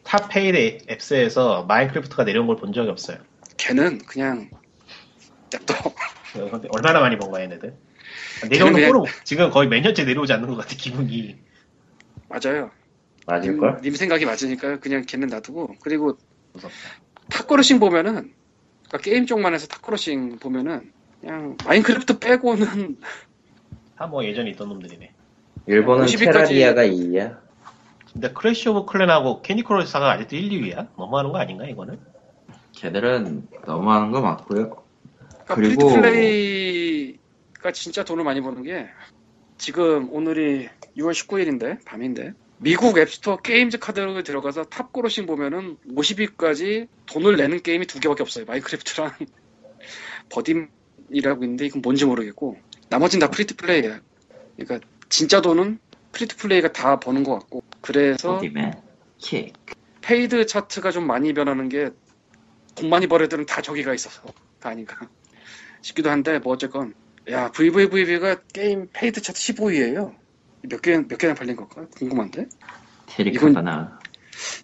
탑 페이드 앱스에서 마인크래프트가 내려온 걸 본 적이 없어요. 걔는 그냥 냅둬. 얼마나 많이 번 거야 얘네들? 내려오는 거로 그냥... 지금 거의 몇 년째 내려오지 않는 것 같아 기분이. 맞아요. 맞을걸? 님, 님 생각이 맞으니까요. 그냥 걔는 놔두고. 그리고 탑크로싱 보면은 그러니까 게임 쪽만 해서 탑크로싱 보면은 그냥 마인크래프트 빼고는 다 뭐 예전에 있던 놈들이네. 일본은 테라리아가 이 위야. 근데 크래시 오브 클랜하고 캔디 크러쉬사가 아직도 일, 이 위야? 너무하는 거 아닌가 이거는? 걔들은 너무하는 거 맞고요. 그러니까 그리고 프리투플레이 그니까 진짜 돈을 많이 버는 게 지금 오늘이 유 월 십구 일인데 밤인데 미국 앱스토어 게임즈 카드를 들어가서 탑 그로싱 보면은 오십 위까지 돈을 내는 게임이 두 개밖에 없어요. 마인크래프트랑 버딤이라고 있는데 이건 뭔지 모르겠고 나머지는 다 프리투플레이야. 그러니까 진짜 돈은 프리투플레이가 다 버는 것 같고 그래서 페이드 차트가 좀 많이 변하는 게 돈 많이 벌 애들은 다 저기가 있어서가 아닌가 싶기도 한데 뭐 어쨌건 야, 브이브이브이브이가 게임 페이드 차트 십오 위예요. 몇 개, 몇 개나 팔린 걸까? 궁금한데? 테리카나.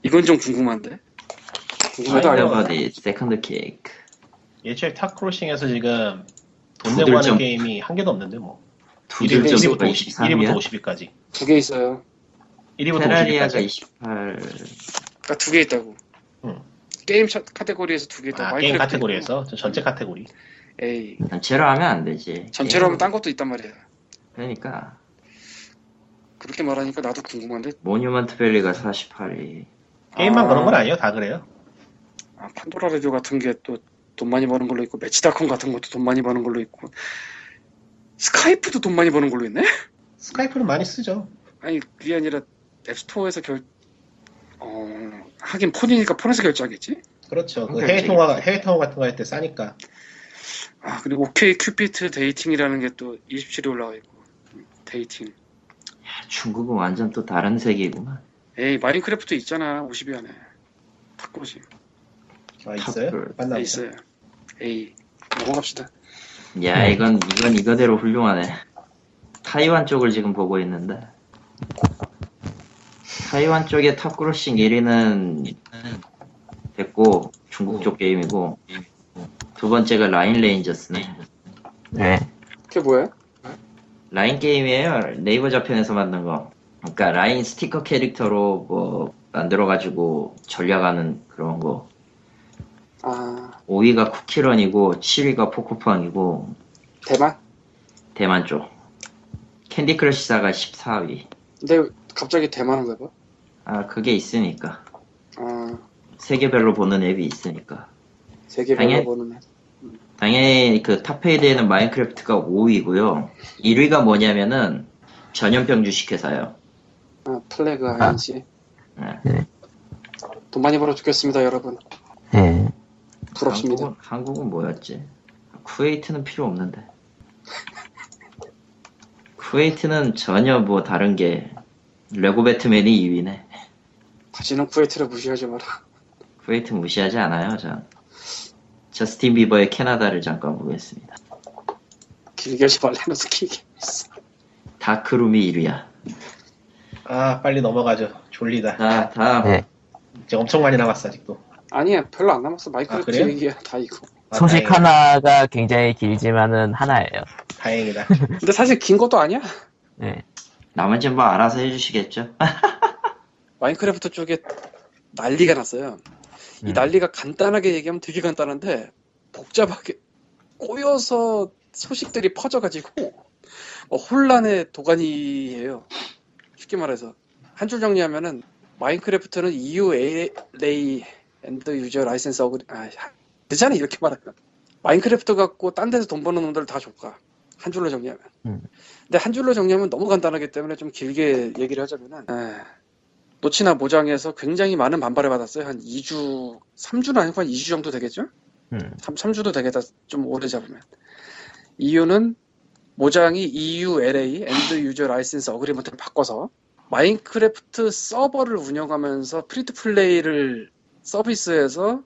이건, 이건 좀 궁금한데? 궁금해서 알려봐야지. 세컨드 케이크. 예초에 탑크로싱에서 지금 돈 내고 하는 게임이 한 개도 없는데 뭐. 일 위부터 오십 위까지. 두 개 있어요. 일 위부터 오십 위까지. 테라리아가 이십팔. 그러니까 두 개 있다고. 응. 게임 카테고리에서 두 개 있다고. 아, 마인크래프트 게임 카테고리에서? 저 전체 카테고리. 에이. 전체로 하면 안 되지. 전체로 하면 딴 것도 있단 말이야. 그러니까. 그렇게 말하니까 나도 궁금한데. 모뉴먼트 밸리가 사십팔 위. 게임만 아... 그런 건 아니에요. 다 그래요. 아, 판도라 레디오 같은 게 또 돈 많이 버는 걸로 있고, 매치닷컴 같은 것도 돈 많이 버는 걸로 있고, 스카이프도 돈 많이 버는 걸로 있네? 스카이프는 많이 쓰죠. 아니, 그게 아니라 앱스토어에서 결... 어... 하긴 폰이니까 폰에서 결제하겠지? 그렇죠. 그 해외 통화, 해외 통화 같은 거 할 때 싸니까. 아, 그리고 오케이 큐피트 데이팅이라는 게 또 이십칠 위 올라와 있고. 데이팅. 야, 중국은 완전 또 다른 세계구만. 에이, 마인크래프트 있잖아. 오십 위 안에. 탁구지. 아, 있어요? 만나 있어요. 에이, 넘어갑시다. 야, 이건 이건 이거대로 훌륭하네. 타이완 쪽을 지금 보고 있는데, 타이완 쪽의 탑크로싱 일 위는 됐고 중국 쪽 게임이고, 두 번째가 라인 레인저스네. 네. 그게 뭐예요? 라인 게임이에요. 네이버 자편에서 만든 거. 그러니까 라인 스티커 캐릭터로 뭐 만들어가지고 전략하는 그런 거. 아... 오 위가 쿠키런이고, 칠 위가 포코팡이고. 대만? 대만 쪽. 캔디 크러시사가 십사 위. 근데 갑자기 대만은 왜 봐? 아, 그게 있으니까. 아... 세계별로 보는 앱이 있으니까. 세계별로 당연... 보는 앱? 음. 당연히 그 탑페이드에는 마인크래프트가 오 위고요. 일 위가 뭐냐면은 전염병 주식회사요. 아, 플래그 아이엔씨. 아. 네. 돈 많이 벌어 죽겠습니다, 여러분. 네. 부럽습니다. 한국은, 한국은 뭐였지? 쿠웨이트는 필요 없는데. 쿠웨이트는 전혀 뭐 다른 게. 레고 배트맨이 이 위네. 다시는 쿠웨이트를 무시하지 마라. 쿠웨이트 무시하지 않아요, 전. 저스틴 비버의 캐나다를 잠깐 보겠습니다. 길게 하지 말래면서 길게 했어. 다크룸이 일 위야. 아, 빨리 넘어가죠. 졸리다. 아, 다음. 네. 이제 엄청 많이 남았어, 아직도. 아니야, 별로 안 남았어. 마이크로프트 아, 얘기야, 다 이거. 아, 소식 다행이다. 하나가 굉장히 길지만은 하나예요. 다행이다. 근데 사실 긴 것도 아니야. 네. 나머지는 뭐 알아서 해주시겠죠. 마인크래프트 쪽에 난리가 났어요. 음. 이 난리가 간단하게 얘기하면 되게 간단한데, 복잡하게 꼬여서 소식들이 퍼져가지고 어, 혼란의 도가니예요. 쉽게 말해서 한 줄 정리하면은 마인크래프트는 이유엘에이 엔드 유저 라이센스 어그리... 아, 되잖아 이렇게 말하면. 마인크래프트 갖고 딴 데서 돈 버는 놈들 다 줬가. 한 줄로 정리하면. 음. 근데 한 줄로 정리하면 너무 간단하기 때문에 좀 길게 얘기를 하자면은, 아, 노치나 모장에서 굉장히 많은 반발을 받았어요. 한 이 주... 삼 주는 아니고 한 이 주 정도 되겠죠? 음. 삼, 삼 주도 되겠다. 좀 오래 잡으면. 이유는 모장이 이유엘에이 엔드 유저 라이센스 어그리먼트를 바꿔서 마인크래프트 서버를 운영하면서 프리투플레이를 서비스에서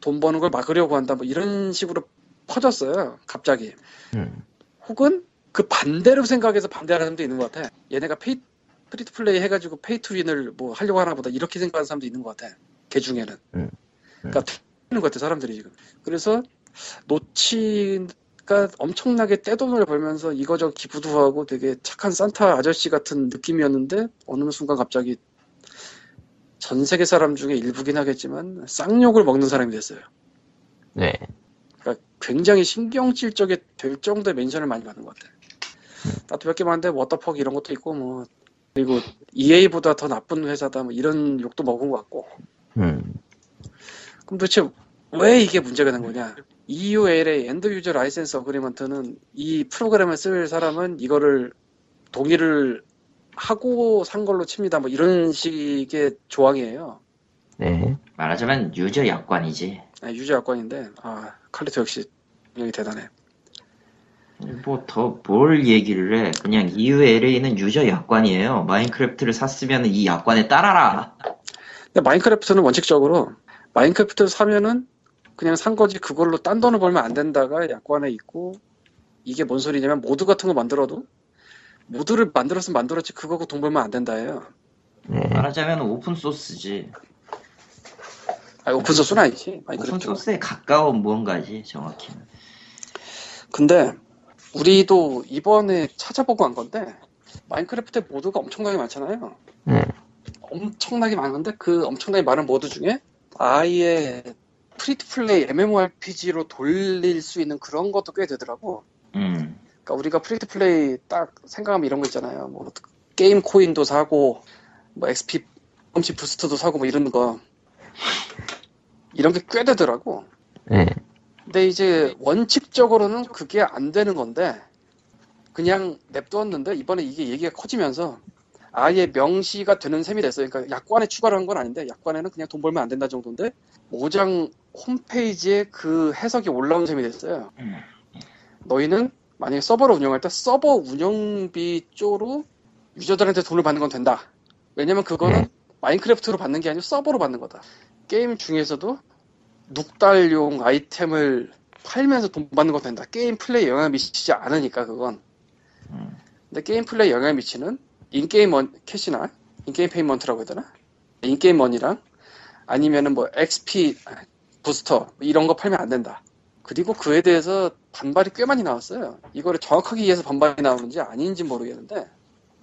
돈 버는 걸 막으려고 한다, 뭐 이런 식으로 퍼졌어요, 갑자기. 음. 혹은 그 반대로 생각해서 반대하는 사람도 있는 것 같아. 얘네가 페이, 프리투플레이 해가지고 페이투윈을 뭐 하려고 하나 보다, 이렇게 생각하는 사람도 있는 것 같아, 걔 중에는. 음. 음. 그러니까 틀리는 것 같아, 사람들이 지금. 그래서 노치가 엄청나게 떼돈을 벌면서 이거저거 기부도 하고 되게 착한 산타 아저씨 같은 느낌이었는데, 어느 순간 갑자기 전 세계 사람 중에 일부긴 하겠지만 쌍욕을 먹는 사람이 됐어요. 네. 그러니까 굉장히 신경질적이 될 정도의 멘션을 많이 받는 것 같아요. 나도 몇 개 봤는데 워터퍽 이런 것도 있고, 뭐 그리고 이에이보다 더 나쁜 회사다, 뭐 이런 욕도 먹은 것 같고. 음. 그럼 도대체 왜 이게 문제가 된 거냐? 이유엘에이 엔드 유저 라이센스 어그리먼트는 이 프로그램을 쓸 사람은 이거를 동의를 하고 산 걸로 칩니다, 뭐 이런 식의 조항이에요. 네. 말하자면 유저 약관이지. 아, 유저 약관인데, 아, 칼리토 역시 능력이 대단해. 뭐 더 뭘 얘기를 해. 그냥 이유엘에이는 유저 약관이에요. 마인크래프트를 샀으면 이 약관에 따라라. 근데 마인크래프트는 원칙적으로 마인크래프트를 사면은 그냥 산 거지, 그걸로 딴 돈을 벌면 안 된다가 약관에 있고, 이게 뭔 소리냐면 모드 같은 거 만들어도 모드를 만들었으면 만들었지 그거하고 돈 벌면 안 된다예요. 네. 말하자면 오픈소스지. 아니, 오픈소스는 아니지. 오픈소스에 가까운 무언가지 정확히는. 근데 우리도 이번에 찾아보고 한 건데 마인크래프트의 모드가 엄청나게 많잖아요. 네. 엄청나게 많은데 그 엄청나게 많은 모드 중에 아예 프리투플레이 엠엠오알피지로 돌릴 수 있는 그런 것도 꽤 되더라고. 음. 그러니까 우리가 프리투플레이 딱 생각하면 이런 거 있잖아요. 뭐 게임 코인도 사고 뭐 엑스피 펌치 부스트도 사고 뭐 이런 거. 이런 게 꽤 되더라고. 네. 근데 이제 원칙적으로는 그게 안 되는 건데 그냥 냅두었는데 이번에 이게 얘기가 커지면서 아예 명시가 되는 셈이 됐어요. 그러니까 약관에 추가를 한 건 아닌데 약관에는 그냥 돈 벌면 안 된다 정도인데 모장 홈페이지에 그 해석이 올라온 셈이 됐어요. 너희는 만약에 서버를 운영할 때 서버 운영비 쪽으로 유저들한테 돈을 받는 건 된다. 왜냐면 그거는 마인크래프트로 받는 게 아니고 서버로 받는 거다. 게임 중에서도 눅달용 아이템을 팔면서 돈 받는 건 된다. 게임 플레이 영향을 미치지 않으니까 그건. 근데 게임 플레이 영향을 미치는 인게임 캐시나 인게임 페이먼트라고 해야 되나? 인게임 머니랑 아니면은 뭐 엑스피 부스터 이런 거 팔면 안 된다. 그리고 그에 대해서 반발이 꽤 많이 나왔어요. 이거를 정확하게 이해해서 반발이 나오는지 아닌지 모르겠는데.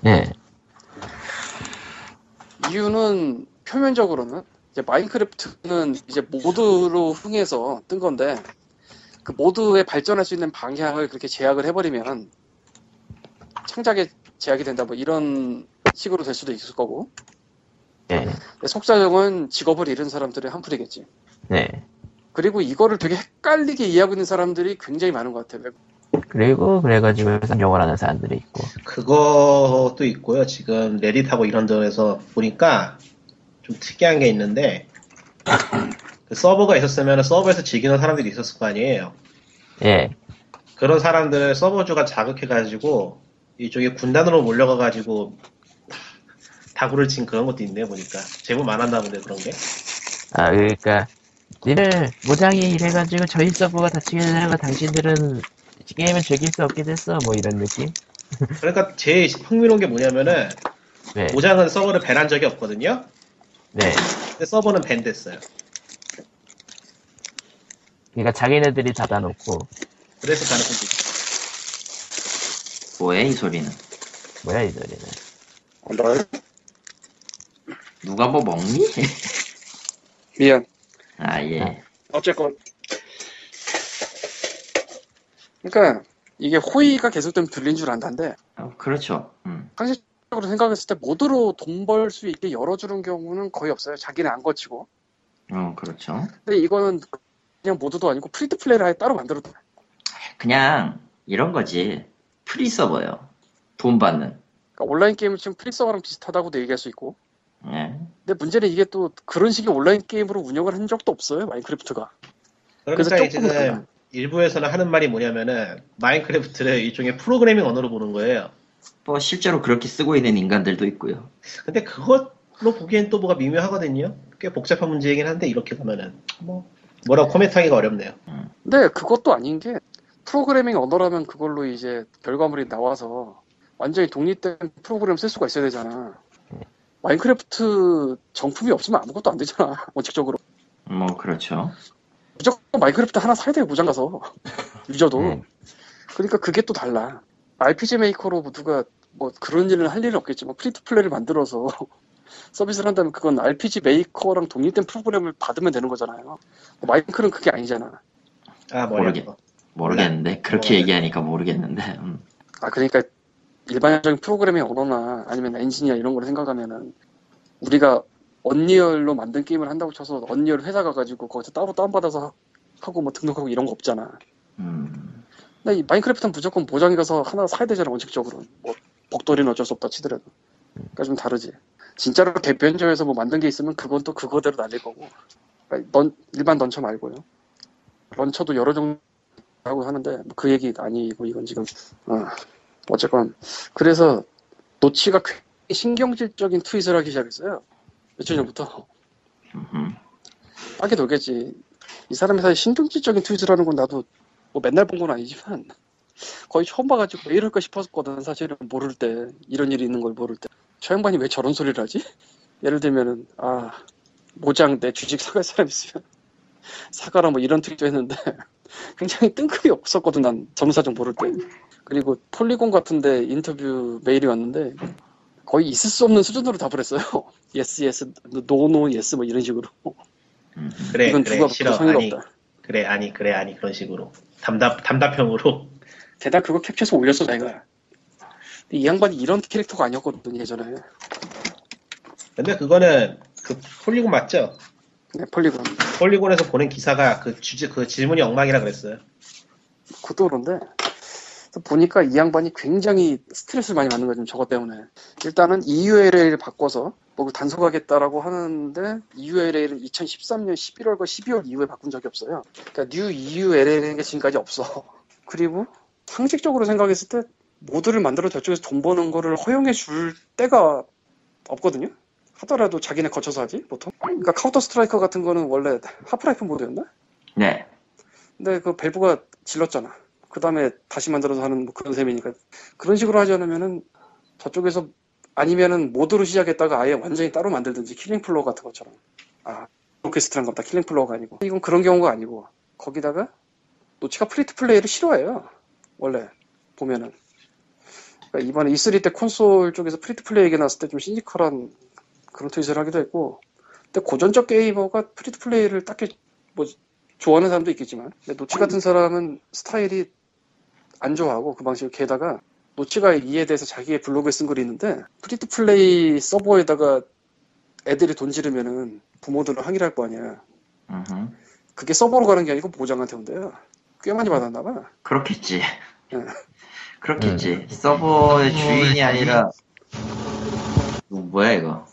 네. 이유는 표면적으로는 이제 마인크래프트는 이제 모드로 흥해서 뜬 건데 그 모드에 발전할 수 있는 방향을 그렇게 제약을 해버리면 창작에 제약이 된다 뭐 이런 식으로 될 수도 있을 거고. 네. 속사정은 직업을 잃은 사람들의 한풀이겠지. 네. 그리고 이거를 되게 헷갈리게 이해하고 있는 사람들이 굉장히 많은 것 같아요. 그리고 그래가지고 욕을 하는 사람들이 있고 그것도 있고요. 지금 레딧하고 이런 데서 보니까 좀 특이한 게 있는데 그 서버가 있었으면 서버에서 즐기는 사람들이 있었을 거 아니에요. 예. 그런 사람들을 서버주가 자극해가지고 이쪽에 군단으로 몰려가가지고 다구를 친 그런 것도 있네요. 보니까 제법 많았나 본데 그런 게. 아 그러니까 니들 모장이 이래가지고 저희 서버가 다치게 되니까 당신들은 게임을 즐길 수 없게 됐어 뭐 이런 느낌? 그러니까 제일 흥미로운 게 뭐냐면은 네. 모장은 서버를 밴한 적이 없거든요. 네. 근데 서버는 밴됐어요. 그러니까 자기네들이 닫아놓고 그래서 가능성이 뭐야 이 소리는? 뭐야 이 소리는? 뭘? 누가 뭐 먹니? 미안. 아 예. 어쨌건. 그러니까 이게 호의가 계속되면 들린 줄 안다는데 어, 그렇죠. 음. 상식적으로 생각했을 때 모드로 돈 벌 수 있게 열어주는 경우는 거의 없어요. 자기는 안 거치고. 어, 그렇죠. 근데 이거는 그냥 모드도 아니고 프리투플레이를 아예 따로 만들었다. 그냥 이런 거지. 프리 서버요. 돈 받는. 그러니까 온라인 게임은 지금 프리 서버랑 비슷하다고도 얘기할 수 있고. 네. 근데 문제는 이게 또 그런 식의 온라인 게임으로 운영을 한 적도 없어요. 마인크래프트가. 그러니까 그래서 조금 이제는... 일부에서는 하는 말이 뭐냐면은 마인크래프트를 일종의 프로그래밍 언어로 보는 거예요. 뭐 실제로 그렇게 쓰고 있는 인간들도 있고요. 근데 그것로 보기엔 또 뭐가 미묘하거든요. 꽤 복잡한 문제이긴 한데 이렇게 보면은 뭐 뭐라고 코멘트하기가 어렵네요. 근데 그것도 아닌 게 프로그래밍 언어라면 그걸로 이제 결과물이 나와서 완전히 독립된 프로그램 쓸 수가 있어야 되잖아. 마인크래프트 정품이 없으면 아무것도 안 되잖아. 원칙적으로. 뭐 그렇죠. 무조건 마인크래프트 하나 사야 돼요. 모장 가서. 유저도. 음. 그러니까 그게 또 달라. 알피지 메이커로 누가 뭐 그런 일은 할 일은 없겠지만 프리투플레이를 만들어서 서비스를 한다면 그건 알피지 메이커랑 독립된 프로그램을 받으면 되는 거잖아요. 마인크는 그게 아니잖아. 아 모르겠, 모르겠는데. 네. 그렇게 모르겠. 얘기하니까 모르겠는데. 음. 아 그러니까 일반적인 프로그래밍 언어나 아니면 엔지니어 이런 걸 생각하면은 우리가 언리얼로 만든 게임을 한다고 쳐서 언리얼 회사 가가지고 거기서 따로 다운받아서 하고 뭐 등록하고 이런 거 없잖아. 음. 근데 이 마인크래프트는 무조건 모장에 가서 하나 사야 되잖아 원칙적으로. 뭐 복돌이는 어쩔 수 없다 치더라도. 그러니까 좀 다르지. 진짜로 대변조에서 뭐 만든 게 있으면 그건 또 그거대로 날릴 거고. 그러니까 넌 일반 런처 말고요. 런처도 여러 종류라고 하는데 뭐 그 얘기 아니고 이건 지금 어. 어쨌건 그래서 노치가 굉장히 신경질적인 트윗을 하기 시작했어요. 며칠 전부터. 딱히 놀겠지. 이 사람이 사실 신경질적인 트윗을 하는 건 나도 뭐 맨날 본 건 아니지만 거의 처음 봐가지고 왜 이럴까 싶었거든. 사실은 모를 때 이런 일이 있는 걸 모를 때 저 양반이 왜 저런 소리를 하지? 예를 들면은 아 모장 내 주식 사갈 사람 있으면 사가라 뭐 이런 트윗도 했는데 굉장히 뜬금이 없었거든 난 점사정 모를 때. 그리고 폴리곤 같은데 인터뷰 메일이 왔는데 거의 있을 수 없는 수준으로 답을 했어요. yes yes, no no yes 뭐 이런 식으로. 음, 그래 이건 그래 누가 싫어 아니 없다. 그래 아니 그래 아니 그런 식으로 담답 담답형으로. 대답 그거 캡처해서 올렸어 내가. 이 양반이 이런 캐릭터가 아니었거든 예전에. 근데 그거는 그 폴리곤 맞죠? 네 폴리곤. 폴리곤에서 보낸 기사가 그 주제 그 질문이 엉망이라 그랬어요. 그것도 그런데. 보니까 이 양반이 굉장히 스트레스를 많이 받는 거죠 저것 때문에. 일단은 이유엘에이를 바꿔서 뭐 단속하겠다라고 하는데 이유엘에이를 이천십삼 년 십일월과 십이월 이후에 바꾼 적이 없어요. 그러니까 뉴 이유엘에이라는 게 지금까지 없어. 그리고 상식적으로 생각했을 때 모드를 만들어 저쪽에서 돈 버는 거를 허용해 줄 때가 없거든요. 하더라도 자기네 거쳐서 하지 보통. 그러니까 카운터 스트라이커 같은 거는 원래 하프라이프 모드였나? 네. 근데 그 밸브가 질렀잖아. 그 다음에 다시 만들어서 하는 뭐 그런 셈이니까 그런 식으로 하지 않으면은 저쪽에서 아니면은 모드로 시작했다가 아예 완전히 따로 만들든지 킬링 플로어 같은 것처럼. 아 오케스트라인 같다 킬링 플로어가 아니고. 이건 그런 경우가 아니고 거기다가 노치가 프리트 플레이를 싫어해요 원래 보면은. 그러니까 이번에 이 쓰리 때 콘솔 쪽에서 프리트 플레이 얘기 나왔을 때 좀 시니컬한 그런 트윗을 하기도 했고. 근데 고전적 게이머가 프리트 플레이를 딱히 뭐 좋아하는 사람도 있겠지만 근데 노치 같은 사람은 스타일이 안 좋아하고 그 방식을. 게다가 노치가 이에 대해서 자기의 블로그에 쓴 글이 있는데 프리투플레이 서버에다가 애들이 돈 지르면은 부모들은 항의를 할 거 아니야. Uh-huh. 그게 서버로 가는 게 아니고 모장한테 온대요. 꽤 많이 받았나 봐. 그렇겠지. 네. 그렇겠지. 네. 서버의 주인이 아니라 뭐, 뭐야 이거.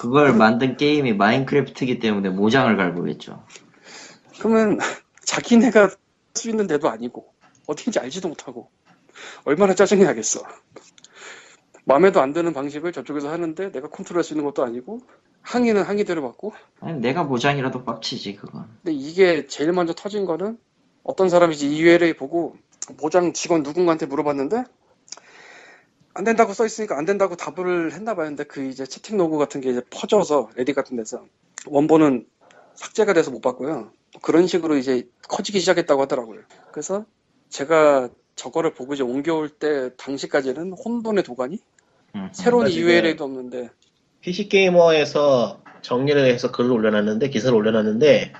그걸 만든 게임이 마인크래프트이기 때문에 모장을 갈구겠죠. 그러면 자기네가 할 수 있는 데도 아니고 어떻게인지 알지도 못하고 얼마나 짜증이 나겠어. 마음에도 안 드는 방식을 저쪽에서 하는데 내가 컨트롤할 수 있는 것도 아니고 항의는 항의대로 받고. 아니, 내가 모장이라도 빡치지 그건. 근데 이게 제일 먼저 터진 거는 어떤 사람이 이유엘에이 보고 모장 직원 누군가한테 물어봤는데 안 된다고 써 있으니까 안 된다고 답을 했나 봐요. 근데 그 이제 채팅 로그 같은 게 이제 퍼져서 레딧 같은 데서 원본은 삭제가 돼서 못 봤고요. 그런 식으로 이제 커지기 시작했다고 하더라고요. 그래서 제가 저거를 보고 이제 옮겨올 때 당시까지는 혼돈의 도가니? 음, 새로운 이유엘에이도 없는데. 피씨게이머에서 정리를 해서 글을 올려놨는데, 기사를 올려놨는데,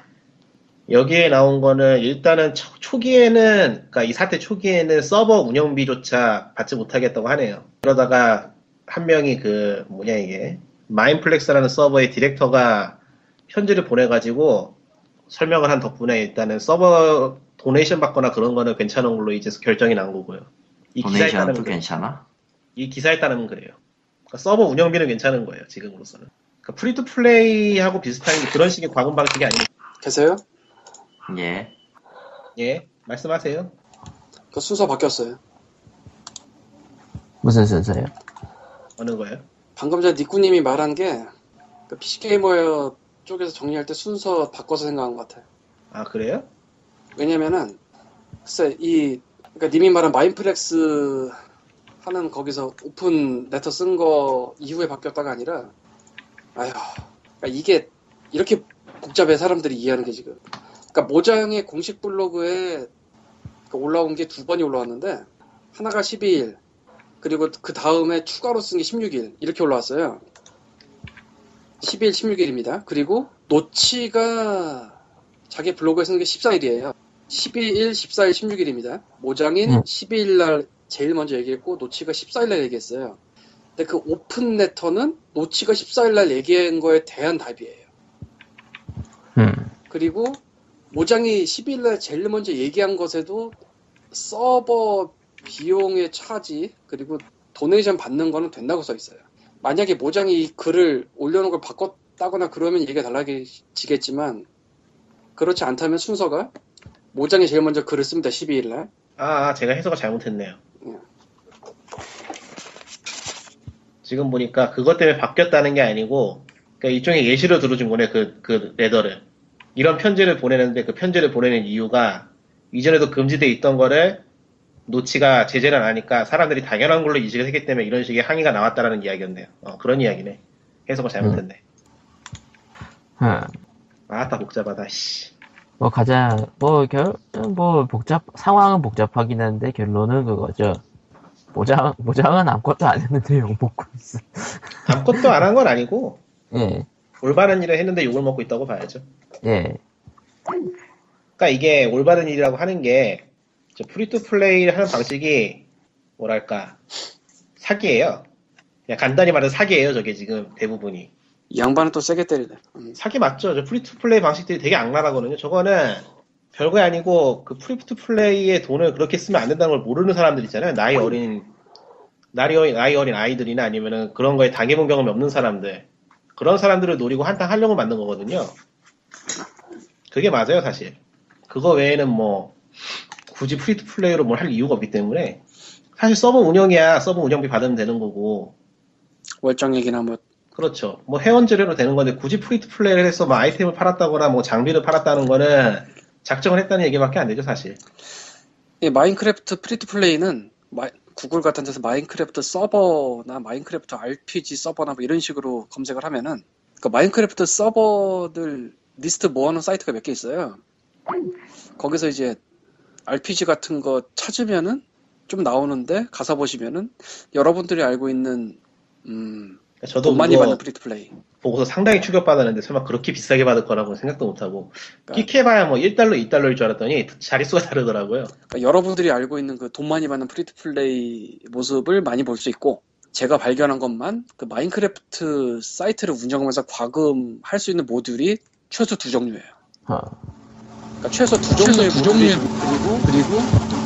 여기에 나온 거는 일단은 초, 초기에는, 그러니까 이 사태 초기에는 서버 운영비조차 받지 못하겠다고 하네요. 그러다가 한 명이 그, 뭐냐 이게, 마인플렉스라는 서버의 디렉터가 편지를 보내가지고, 설명을 한 덕분에 일단은 서버 도네이션 받거나 그런 거는 괜찮은 걸로 이제 결정이 난 거고요. 이 기사에 따르면 괜찮아? 이 기사에 따르면 그래요. 그러니까 서버 운영비는 괜찮은 거예요. 지금으로서는. 그러니까 프리 투 플레이하고 비슷한 그런 식의 과금 방식이 아니에요. 계세요? 예. 예. 말씀하세요. 그 순서 바뀌었어요. 무슨 순서예요? 어느 거예요? 방금 전에 니꾸님이 말한 게 그 피씨게이머예요. 쪽에서 정리할 때 순서 바꿔서 생각한 것 같아요. 아 그래요? 왜냐면은 글쎄 이 그러니까 님이 말한 마인플렉스 하는 거기서 오픈 레터 쓴 거 이후에 바뀌었다가 아니라 아휴 그러니까 이게 이렇게 복잡해 사람들이 이해하는 게 지금. 그러니까 모장의 공식 블로그에 올라온 게 두 번이 올라왔는데 하나가 십이 일 그리고 그 다음에 추가로 쓴 게 십육 일 이렇게 올라왔어요. 십이 일, 십육 일입니다. 그리고 노치가 자기 블로그에 쓰는 게 십사 일이에요. 십이 일, 십사 일, 십육 일입니다. 모장인 응. 십이 일 날 제일 먼저 얘기했고 노치가 십사 일 날 얘기했어요. 근데 그 오픈 레터는 노치가 십사 일 날 얘기한 거에 대한 답이에요. 응. 그리고 모장이 십이 일 날 제일 먼저 얘기한 것에도 서버 비용의 차지 그리고 도네이션 받는 거는 된다고 써 있어요. 만약에 모장이 이 글을 올려놓은 걸 바꿨다거나 그러면 얘기가 달라지겠지만 그렇지 않다면 순서가 모장이 제일 먼저 글을 씁니다. 십이 일날. 아, 아 제가 해석을 잘못했네요. 응. 지금 보니까 그것 때문에 바뀌었다는 게 아니고 그러니까 일종의 예시로 들어준 거네. 그, 그 레더를. 이런 편지를 보내는데 그 편지를 보내는 이유가 이전에도 금지되어 있던 거를 노치가 제재를 안 하니까 사람들이 당연한 걸로 인식을 했기 때문에 이런 식의 항의가 나왔다라는 이야기였네요. 어, 그런 이야기네. 해석을 잘못했네. 음. 응. 아따 복잡하다 씨. 뭐 가장 뭐 결 뭐 복잡 상황은 복잡하긴 한데 결론은 그거죠. 모장 모장은 아무것도 안 했는데 욕 먹고 있어. 아무것도 안 한 건 아니고. 예. 올바른 일을 했는데 욕을 먹고 있다고 봐야죠. 예. 그러니까 이게 올바른 일이라고 하는 게 저 프리투플레이를 하는 방식이 뭐랄까 사기예요. 그냥 간단히 말해서 사기예요. 저게 지금 대부분이. 이 양반은 또 세게 때리네. 음. 사기 맞죠. 저 프리투플레이 방식들이 되게 악랄하거든요. 저거는 별거 아니고 그 프리투플레이에 돈을 그렇게 쓰면 안 된다는 걸 모르는 사람들 있잖아요. 나이 어린 나이 어린, 나이 어린 아이들이나 아니면은 그런 거에 당해본 경험이 없는 사람들, 그런 사람들을 노리고 한탕 하려고 만든 거거든요. 그게 맞아요 사실. 그거 외에는 뭐 굳이 프리투플레이로 뭘 할 이유가 없기 때문에 사실 서버 운영이야 서버 운영비 받으면 되는 거고 월정 얘기나 뭐 그렇죠. 뭐 회원제료로 되는 건데 굳이 프리투플레이를 해서 뭐 아이템을 팔았다거나 뭐 장비를 팔았다는 거는 작정을 했다는 얘기밖에 안 되죠 사실. 예, 마인크래프트 프리투플레이는 마이, 구글 같은 데서 마인크래프트 서버나 마인크래프트 알피지 서버나 뭐 이런 식으로 검색을 하면은 그러니까 마인크래프트 서버들 리스트 모아놓은 사이트가 몇 개 있어요. 거기서 이제 알피지 같은 거 찾으면은 좀 나오는데 가서 보시면은 여러분들이 알고 있는 음 저도 돈 많이 받는 프리투플레이 보고서 상당히 충격받았는데 설마 그렇게 비싸게 받을 거라고 생각도 못하고 끼켜봐야 뭐 일 달러, 이 달러일 줄 알았더니 자릿수가 다르더라고요. 그러니까 여러분들이 알고 있는 그 돈 많이 받는 프리투플레이 모습을 많이 볼 수 있고 제가 발견한 것만 그 마인크래프트 사이트를 운영하면서 과금할 수 있는 모듈이 최소 두 종류예요. 아. 그러니까 최소 두 종류의 모듈이 그리고 그리고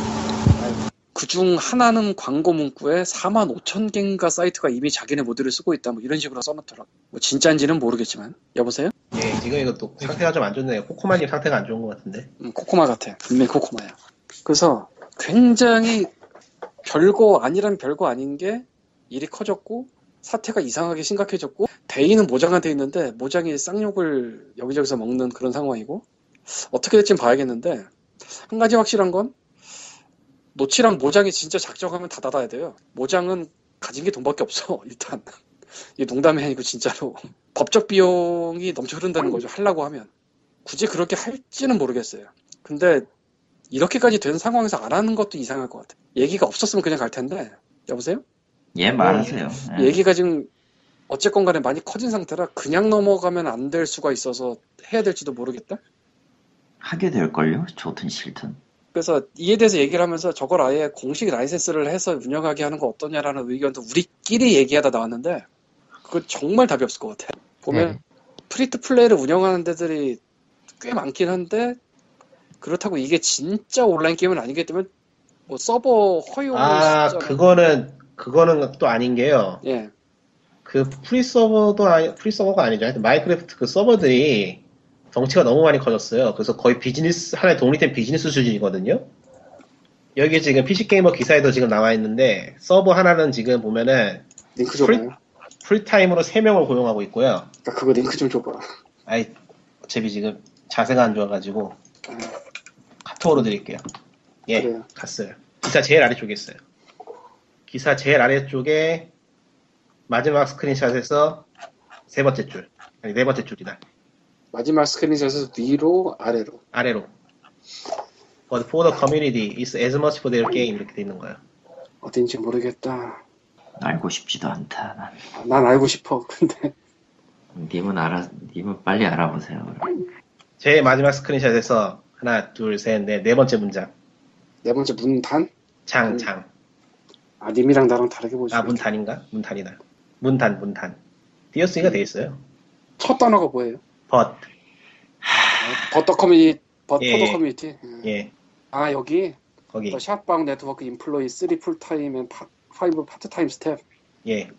그중 하나는 광고 문구에 사만 오천 개인가 사이트가 이미 자기네 모듈을 쓰고 있다 뭐 이런 식으로 써놓더라고. 뭐 진짜인지는 모르겠지만. 여보세요? 예, 지금 이것도 상태가 좀 안 좋네요. 코코마님 상태가 안 좋은 것 같은데. 음, 코코마 같아. 분명히 코코마야. 그래서 굉장히 별거 아니란 별거 아닌 게 일이 커졌고 사태가 이상하게 심각해졌고 대의는 모장한테 있는데 모장이 쌍욕을 여기저기서 먹는 그런 상황이고 어떻게 될지는 봐야겠는데 한 가지 확실한 건 노치랑 모장이 진짜 작정하면 다 닫아야 돼요. 모장은 가진 게 돈밖에 없어. 일단 이게 농담이 아니고 진짜로 법적 비용이 넘쳐 흐른다는 거죠. 하려고 하면 굳이 그렇게 할지는 모르겠어요. 근데 이렇게까지 된 상황에서 안 하는 것도 이상할 것 같아요. 얘기가 없었으면 그냥 갈 텐데. 여보세요? 예, 말하세요. 예. 얘기가 지금 어쨌건 간에 많이 커진 상태라 그냥 넘어가면 안 될 수가 있어서 해야 될지도 모르겠다. 하게 될걸요? 좋든 싫든. 그래서 이에 대해서 얘기를 하면서 저걸 아예 공식 라이센스를 해서 운영하게 하는 거 어떠냐라는 의견도 우리끼리 얘기하다 나왔는데 그건 정말 답이 없을 것 같아. 보면 네. 프리투플레이를 운영하는 데들이 꽤 많긴 한데 그렇다고 이게 진짜 온라인 게임은 아니기 때문에 뭐 서버 허용을 아 그거는 그거는 또 아닌 게요. 예. 그 프리 서버도 아니 프리 서버가 아니죠. 하여튼 마인크래프트 그 서버들이 덩치가 너무 많이 커졌어요. 그래서 거의 비즈니스, 하나의 독립된 비즈니스 수준이거든요. 여기 지금 피씨게이머 기사에도 지금 나와 있는데, 서버 하나는 지금 보면은, 링크 좀 프리, 프리타임으로 세 명을 고용하고 있고요. 나 그거 링크 좀 줘봐. 아이, 어차피 지금 자세가 안 좋아가지고, 카톡으로 드릴게요. 예, 그래요. 갔어요. 기사 제일 아래쪽에 있어요. 기사 제일 아래쪽에, 마지막 스크린샷에서 세 번째 줄, 아니, 네 번째 줄이다. 마지막 스크린에서 위로 아래로 아래로 But for the community is as much for their game 이렇게 돼 있는 거야. 어딘지 모르겠다. 알고 싶지도 않다. 난, 아, 난 알고 싶어. 근데 님은 알아 님은 빨리 알아보세요. 제일 마지막 스크린샷에서 하나 둘 셋 넷 네 번째 문장 네 번째 문단? 장 장 아 님이랑 나랑 다르게 보지. 아 문단인가? 문단이다. 문단 문단 띄어쓰기가 돼 있어요. 첫 단어가 뭐예요? 벗. 버터 커뮤니티, 버터 예. 커뮤니티. 예. 예. 아 여기. 거기. 샷방 네트워크 인플로이 쓰리 풀타임 앤 파이브 파트타임 스텝. 예.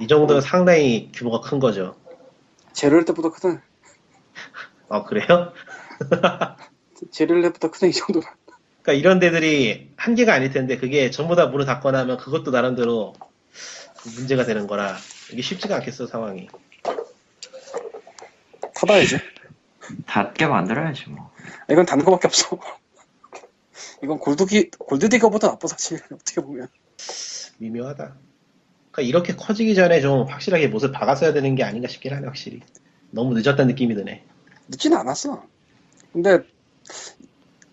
이 정도는 어. 상당히 규모가 큰 거죠. 제로일 때보다 크다. 아 그래요? 제로일 때보다 크다 이 정도는. 그러니까 이런 데들이 한계가 아닐 텐데 그게 전부 다 문을 닫거나 하면 그것도 나름대로 문제가 되는 거라 이게 쉽지가 않겠어 상황이. 닫아야지. 닫게 만들어야지 뭐. 이건 닫는 거밖에 없어. 이건 골드기, 골드디거보다 나빠 사실. 어떻게 보면. 미묘하다. 그러니까 이렇게 커지기 전에 좀 확실하게 못을 박았어야 되는 게 아닌가 싶긴 하네 확실히. 너무 늦었다는 느낌이 드네. 늦진 않았어. 근데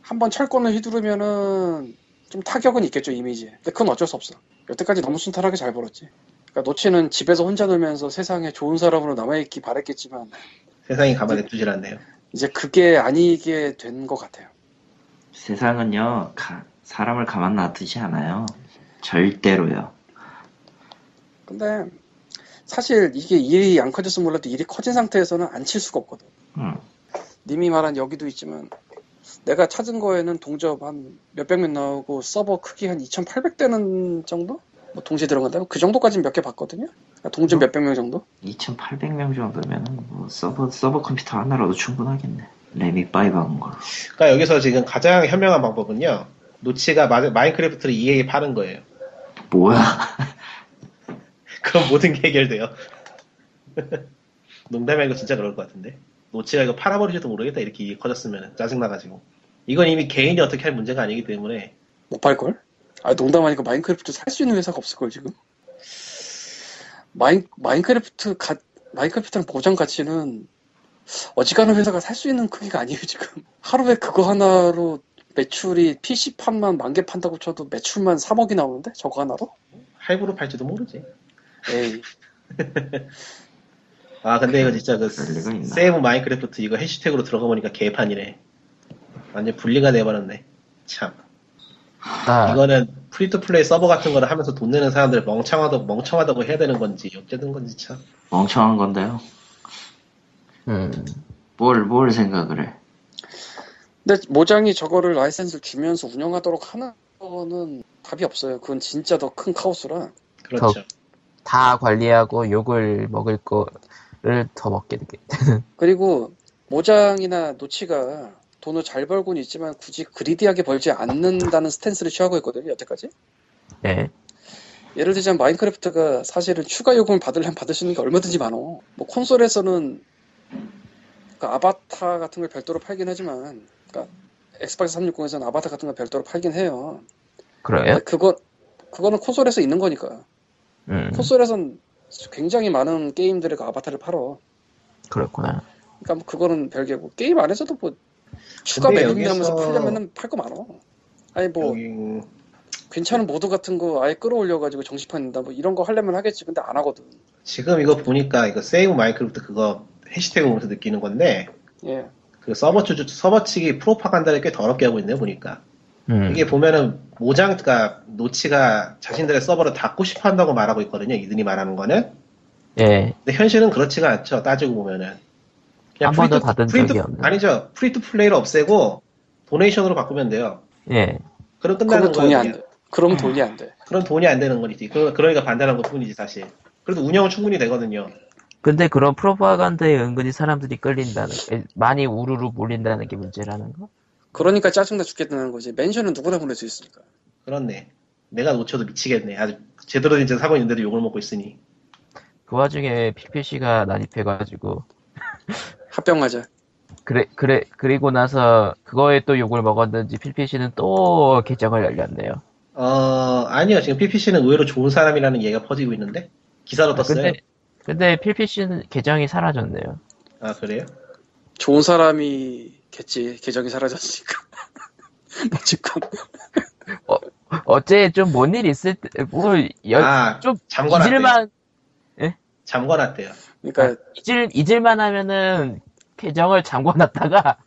한번 철권을 휘두르면은 좀 타격은 있겠죠, 이미지에. 근데 그건 어쩔 수 없어. 여태까지 너무 순탄하게 잘 벌었지. 그러니까 노치는 집에서 혼자 놀면서 세상에 좋은 사람으로 남아있기 바랬겠지만 세상이 가만히 두질 않네요. 이제 그게 아니게 된 것 같아요. 세상은요, 가, 사람을 가만 놔두지 않아요. 절대로요. 근데 사실 이게 일이 안 커졌으면 몰라도 일이 커진 상태에서는 안 칠 수가 없거든. 음. 님이 말한 여기도 있지만 내가 찾은 거에는 동접 한 몇백 명 나오고 서버 크기 한 이천팔백 되는 정도? 뭐 동시에 들어간다고? 그 정도까지는 몇 개 봤거든요? 그러니까 동접 몇백 명 정도? 이천팔백 명 정도면 뭐 서버, 서버 컴퓨터 하나라도 충분하겠네. 램이 파이브인 걸로. 그러니까 여기서 지금 가장 현명한 방법은요. 노치가 마, 마인크래프트를 이에이에 파는 거예요. 뭐야? 그럼 모든 게 해결돼요. 농담이 아니고 진짜 그럴 것 같은데. 노치가 이거 팔아버릴지도 모르겠다. 이렇게 커졌으면 짜증나가지고. 이건 이미 개인이 어떻게 할 문제가 아니기 때문에 못 팔걸? 아 농담하니까 마인크래프트 살 수 있는 회사가 없을걸 지금? 마인, 마인크래프트 가, 마인크래프트랑 보장 가치는 어지간한 회사가 살 수 있는 크기가 아니에요 지금. 하루에 그거 하나로 매출이 피씨판만 만 개 판다고 쳐도 매출만 삼억이 나오는데? 저거 하나로? 할부로 팔지도 모르지. 에이. 아 근데 이거 진짜 그 세이브 마인크래프트 이거 해시태그로 들어가 보니까 개판이네. 완전 분리가 돼버렸네. 참. 아. 이거는 프리투플레이 서버 같은 거를 하면서 돈 내는 사람들 멍청하다고 멍청하다고 해야 되는 건지 어쨌든 건지 참. 멍청한 건데요. 음. 뭘 뭘 생각을 해. 근데 모장이 저거를 라이센스를 주면서 운영하도록 하는 거는 답이 없어요. 그건 진짜 더 큰 카오스라. 그렇죠. 다 관리하고 욕을 먹을 거를 더 먹게 되겠다. 그리고 모장이나 노치가 돈을 잘 벌고는 있지만 굳이 그리디하게 벌지 않는다는 스탠스를 취하고 있거든요 여태까지. 네. 예를 들자면 마인크래프트가 사실은 추가 요금을 받으려면 받을 수 있는 게 얼마든지 많어. 뭐 콘솔에서는 그러니까 아바타 같은 걸 별도로 팔긴 하지만, 그러니까 엑스박스 삼백육십에서는 아바타 같은 걸 별도로 팔긴 해요. 그래요? 그거 그거는 콘솔에서 있는 거니까. 음. 콘솔에선 굉장히 많은 게임들의 그 아바타를 팔어. 그렇구나. 그러니까 뭐 그거는 별개고 게임 안에서도 뭐 추가 매듭이라면서 여기서... 풀려면은 팔 거 많어. 아니 뭐 여기... 괜찮은 모드 같은 거 아예 끌어올려가지고 정식판 낸다 뭐 이런 거 하려면 하겠지. 근데 안 하거든. 지금 이거 보니까 이거 세이브 마인크래프트 그거 해시태그 보면서 느끼는 건데. 예. 그 서버 추 서버 측이 프로파간다를 꽤 더럽게 하고 있네요 보니까. 음. 이게 보면은 모장과 노치가 자신들의 서버를 닫고 싶어 한다고 말하고 있거든요. 이들이 말하는 거는. 예. 근데 현실은 그렇지가 않죠. 따지고 보면은. 한 번도 닫은 적이 없는. 아니죠. 프리투플레이를 없애고 도네이션으로 바꾸면 돼요. 예. 그럼 끝나는 거예요. 그럼 돈이 안 돼. 그럼 돈이 안 되는 거지. 그러니까 반대하는 것뿐이지 사실. 그래도 운영은 충분히 되거든요. 근데 그런 프로파간다에 은근히 사람들이 끌린다는, 많이 우르르 몰린다는 게 문제라는 거? 그러니까 짜증나 죽겠다는 거지. 멘션은 누구나 보낼 수 있으니까. 그렇네. 내가 놓쳐도 미치겠네. 아주 제대로 된 사고 있는데도 욕을 먹고 있으니. 그 와중에 피피씨가 난입해가지고 합병하자. 그래 그래 그리고 나서 그거에 또 욕을 먹었는지 피피씨는 또 계정을 열렸네요. 어 아니요 지금 피피씨는 의외로 좋은 사람이라는 얘기가 퍼지고 있는데 기사로 떴어요. 아, 근데, 근데 피피씨는 계정이 사라졌네요. 아 그래요? 좋은 사람이겠지. 계정이 사라졌으니까. 나 지금 어, 어제 좀 뭔 일 있을 때 뭐 아, 좀 잠궈놨대요. 예? 잠궈놨대요. 그러니까 아, 잊을 잊을만 하면은 계정을 잠궈놨다가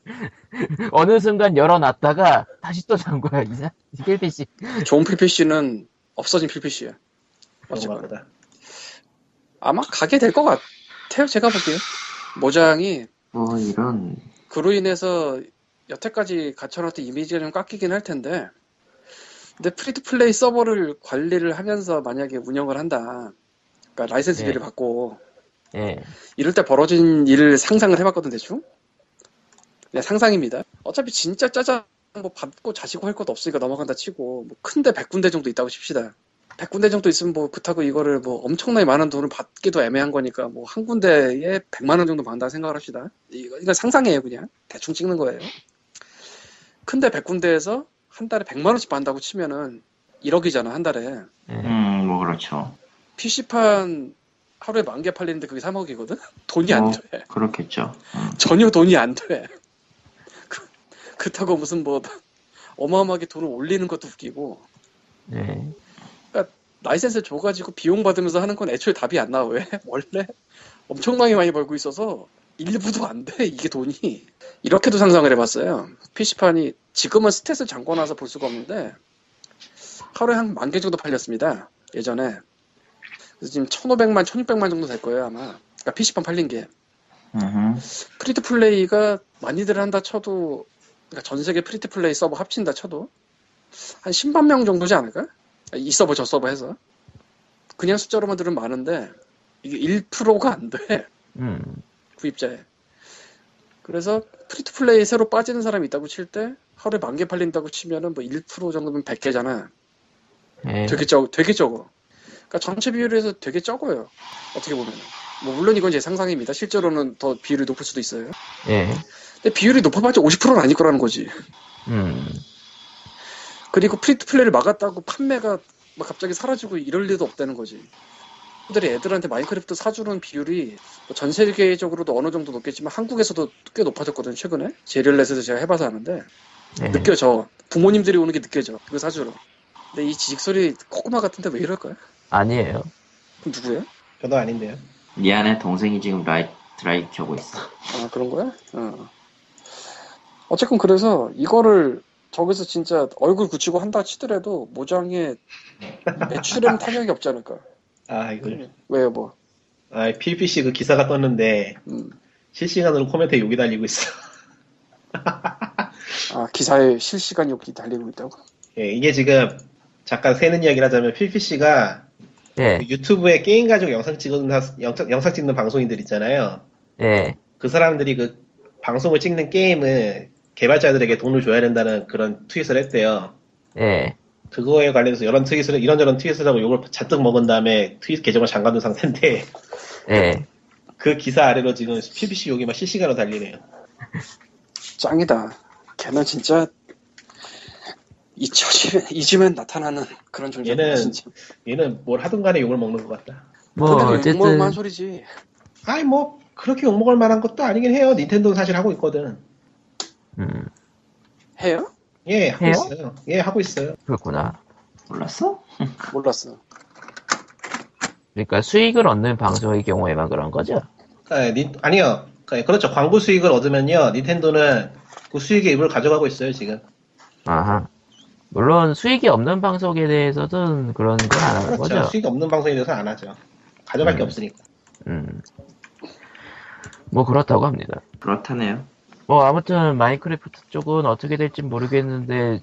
어느 순간 열어놨다가 다시 또 잠궈야 이제. 필피씨. 좋은 필피씨는 없어진 필피씨야. 어쨌거나. 아마 가게 될 것 같아요. 제가 볼게요. 모장이. 뭐 이런. 그로 인해서 여태까지 갖춰놨던 이미지가 좀 깎이긴 할 텐데. 근데 프리투플레이 서버를 관리를 하면서 만약에 운영을 한다. 그러니까 라이센스비를 네. 받고. 예. 이럴 때 벌어진 일을 상상을 해봤거든 대충. 그냥 상상입니다. 어차피 진짜 짜장 뭐 받고 자시고 할 것도 없으니까 넘어간다 치고 뭐 큰데 백 군데 정도 있다고 칩시다. 백 군데 정도 있으면 뭐 그렇다고 이거를 뭐 엄청나게 많은 돈을 받기도 애매한 거니까 뭐 한 군데에 백만 원 정도 받는다 생각을 합시다. 이거 이건 상상이에요 그냥 대충 찍는 거예요. 큰데 백 군데에서 한 달에 백만 원씩 받는다고 치면은 일억이잖아 한 달에. 음 뭐 그렇죠. 피씨판 하루에 만 개 팔리는데 그게 삼억이거든? 돈이 안 어, 돼. 그렇겠죠. 어. 전혀 돈이 안 돼. 그, 그렇다고 무슨 뭐 어마어마하게 돈을 올리는 것도 웃기고. 네. 그러니까 라이센스 줘가지고 비용 받으면서 하는 건 애초에 답이 안 나와. 왜? 원래 엄청나게 많이 벌고 있어서 일부도 안 돼. 이게 돈이. 이렇게도 상상을 해봤어요. 피씨판이 지금은 스탯을 잠궈놔서 볼 수가 없는데 하루에 한 만 개 정도 팔렸습니다. 예전에. 그래서 지금 천오백만, 천육백만 정도 될 거예요 아마. 그러니까 피씨판 팔린 게. Uh-huh. 프리트 플레이가 많이들 한다 쳐도, 그러니까 전 세계 프리트 플레이 서버 합친다 쳐도 한 십만 명 정도지 않을까? 이 서버 저 서버 해서. 그냥 숫자로만 들으면 많은데 이게 일 퍼센트가 안 돼. 음. 구입자에. 그래서 프리트 플레이 새로 빠지는 사람이 있다고 칠 때 하루에 만 개 팔린다고 치면은 뭐 일 퍼센트 정도면 백 개잖아. 네. 되게 적어, 되게 적어. 그러니까 전체 비율에서 되게 적어요. 어떻게 보면. 뭐 물론 이건 제 상상입니다. 실제로는 더 비율이 높을 수도 있어요. 예. 네. 근데 비율이 높아봤자 오십 퍼센트는 아닐 거라는 거지. 음. 그리고 프리트 플레이를 막았다고 판매가 막 갑자기 사라지고 이럴 리도 없다는 거지. 사람들이 애들한테 마인크래프트 사주는 비율이 전 세계적으로도 어느 정도 높겠지만 한국에서도 꽤 높아졌거든 최근에. 제리얼넷에서 제가 해봐서 아는데. 네. 느껴져. 부모님들이 오는 게 느껴져. 그거 사주러. 근데 이 지직소리 코코마 같은데 왜 이럴까요? 아니에요. 그럼 누구예요? 저도 아닌데요. 미안해, 동생이 지금 라이, 드라이브 켜고 있어. 아, 그런 거야? 어. 어쨌건 그래서 이거를 저기서 진짜 얼굴 굳히고 한다 치더라도 모장에 매출에는 타격이 없지 않을까? 아, 이거. 왜요, 뭐? 아, 피피씨 그 기사가 떴는데, 음. 실시간으로 코멘트에 욕이 달리고 있어. 아, 기사에 실시간 욕이 달리고 있다고? 예, 이게 지금, 잠깐 새는 이야기를 하자면, 피피씨가, 예. 그 유튜브에 게임 가지고 영상 찍는, 영상, 영상 찍는 방송인들 있잖아요. 예. 그 사람들이 그, 방송을 찍는 게임을 개발자들에게 돈을 줘야 된다는 그런 트윗을 했대요. 예. 그거에 관련해서 이런 트윗을, 이런저런 트윗을 하고 욕을 잔뜩 먹은 다음에 트윗 계정을 잠가둔 상태인데. 예. 그 기사 아래로 지금 피피씨 욕이 막 실시간으로 달리네요. 짱이다. 걔는 진짜, 잊혀지면, 잊으면 나타나는 그런 존재. 얘는, 진짜. 얘는 뭘 하든 간에 욕을 먹는 것 같다. 뭐, 어쨌든. 욕먹을 만한 소리지. 아니, 뭐, 그렇게 욕먹을 만한 것도 아니긴 해요. 닌텐도는 사실 하고 있거든. 음. 해요? 예, 하고 해요? 있어요. 예, 하고 있어요. 그렇구나. 몰랐어? 몰랐어. 그러니까 수익을 얻는 방송의 경우에만 그런 거죠? 아, 닌, 아니요. 그렇죠. 광고 수익을 얻으면요. 닌텐도는 그 수익의 입을 가져가고 있어요, 지금. 아하. 물론 수익이 없는 방송에 대해서는 그런 건 안 하는 그렇죠. 거죠. 수익이 없는 방송에 대해서는 안 하죠. 가져갈 음. 게 없으니까. 음. 뭐 그렇다고 합니다. 그렇다네요. 뭐 아무튼 마인크래프트 쪽은 어떻게 될지 모르겠는데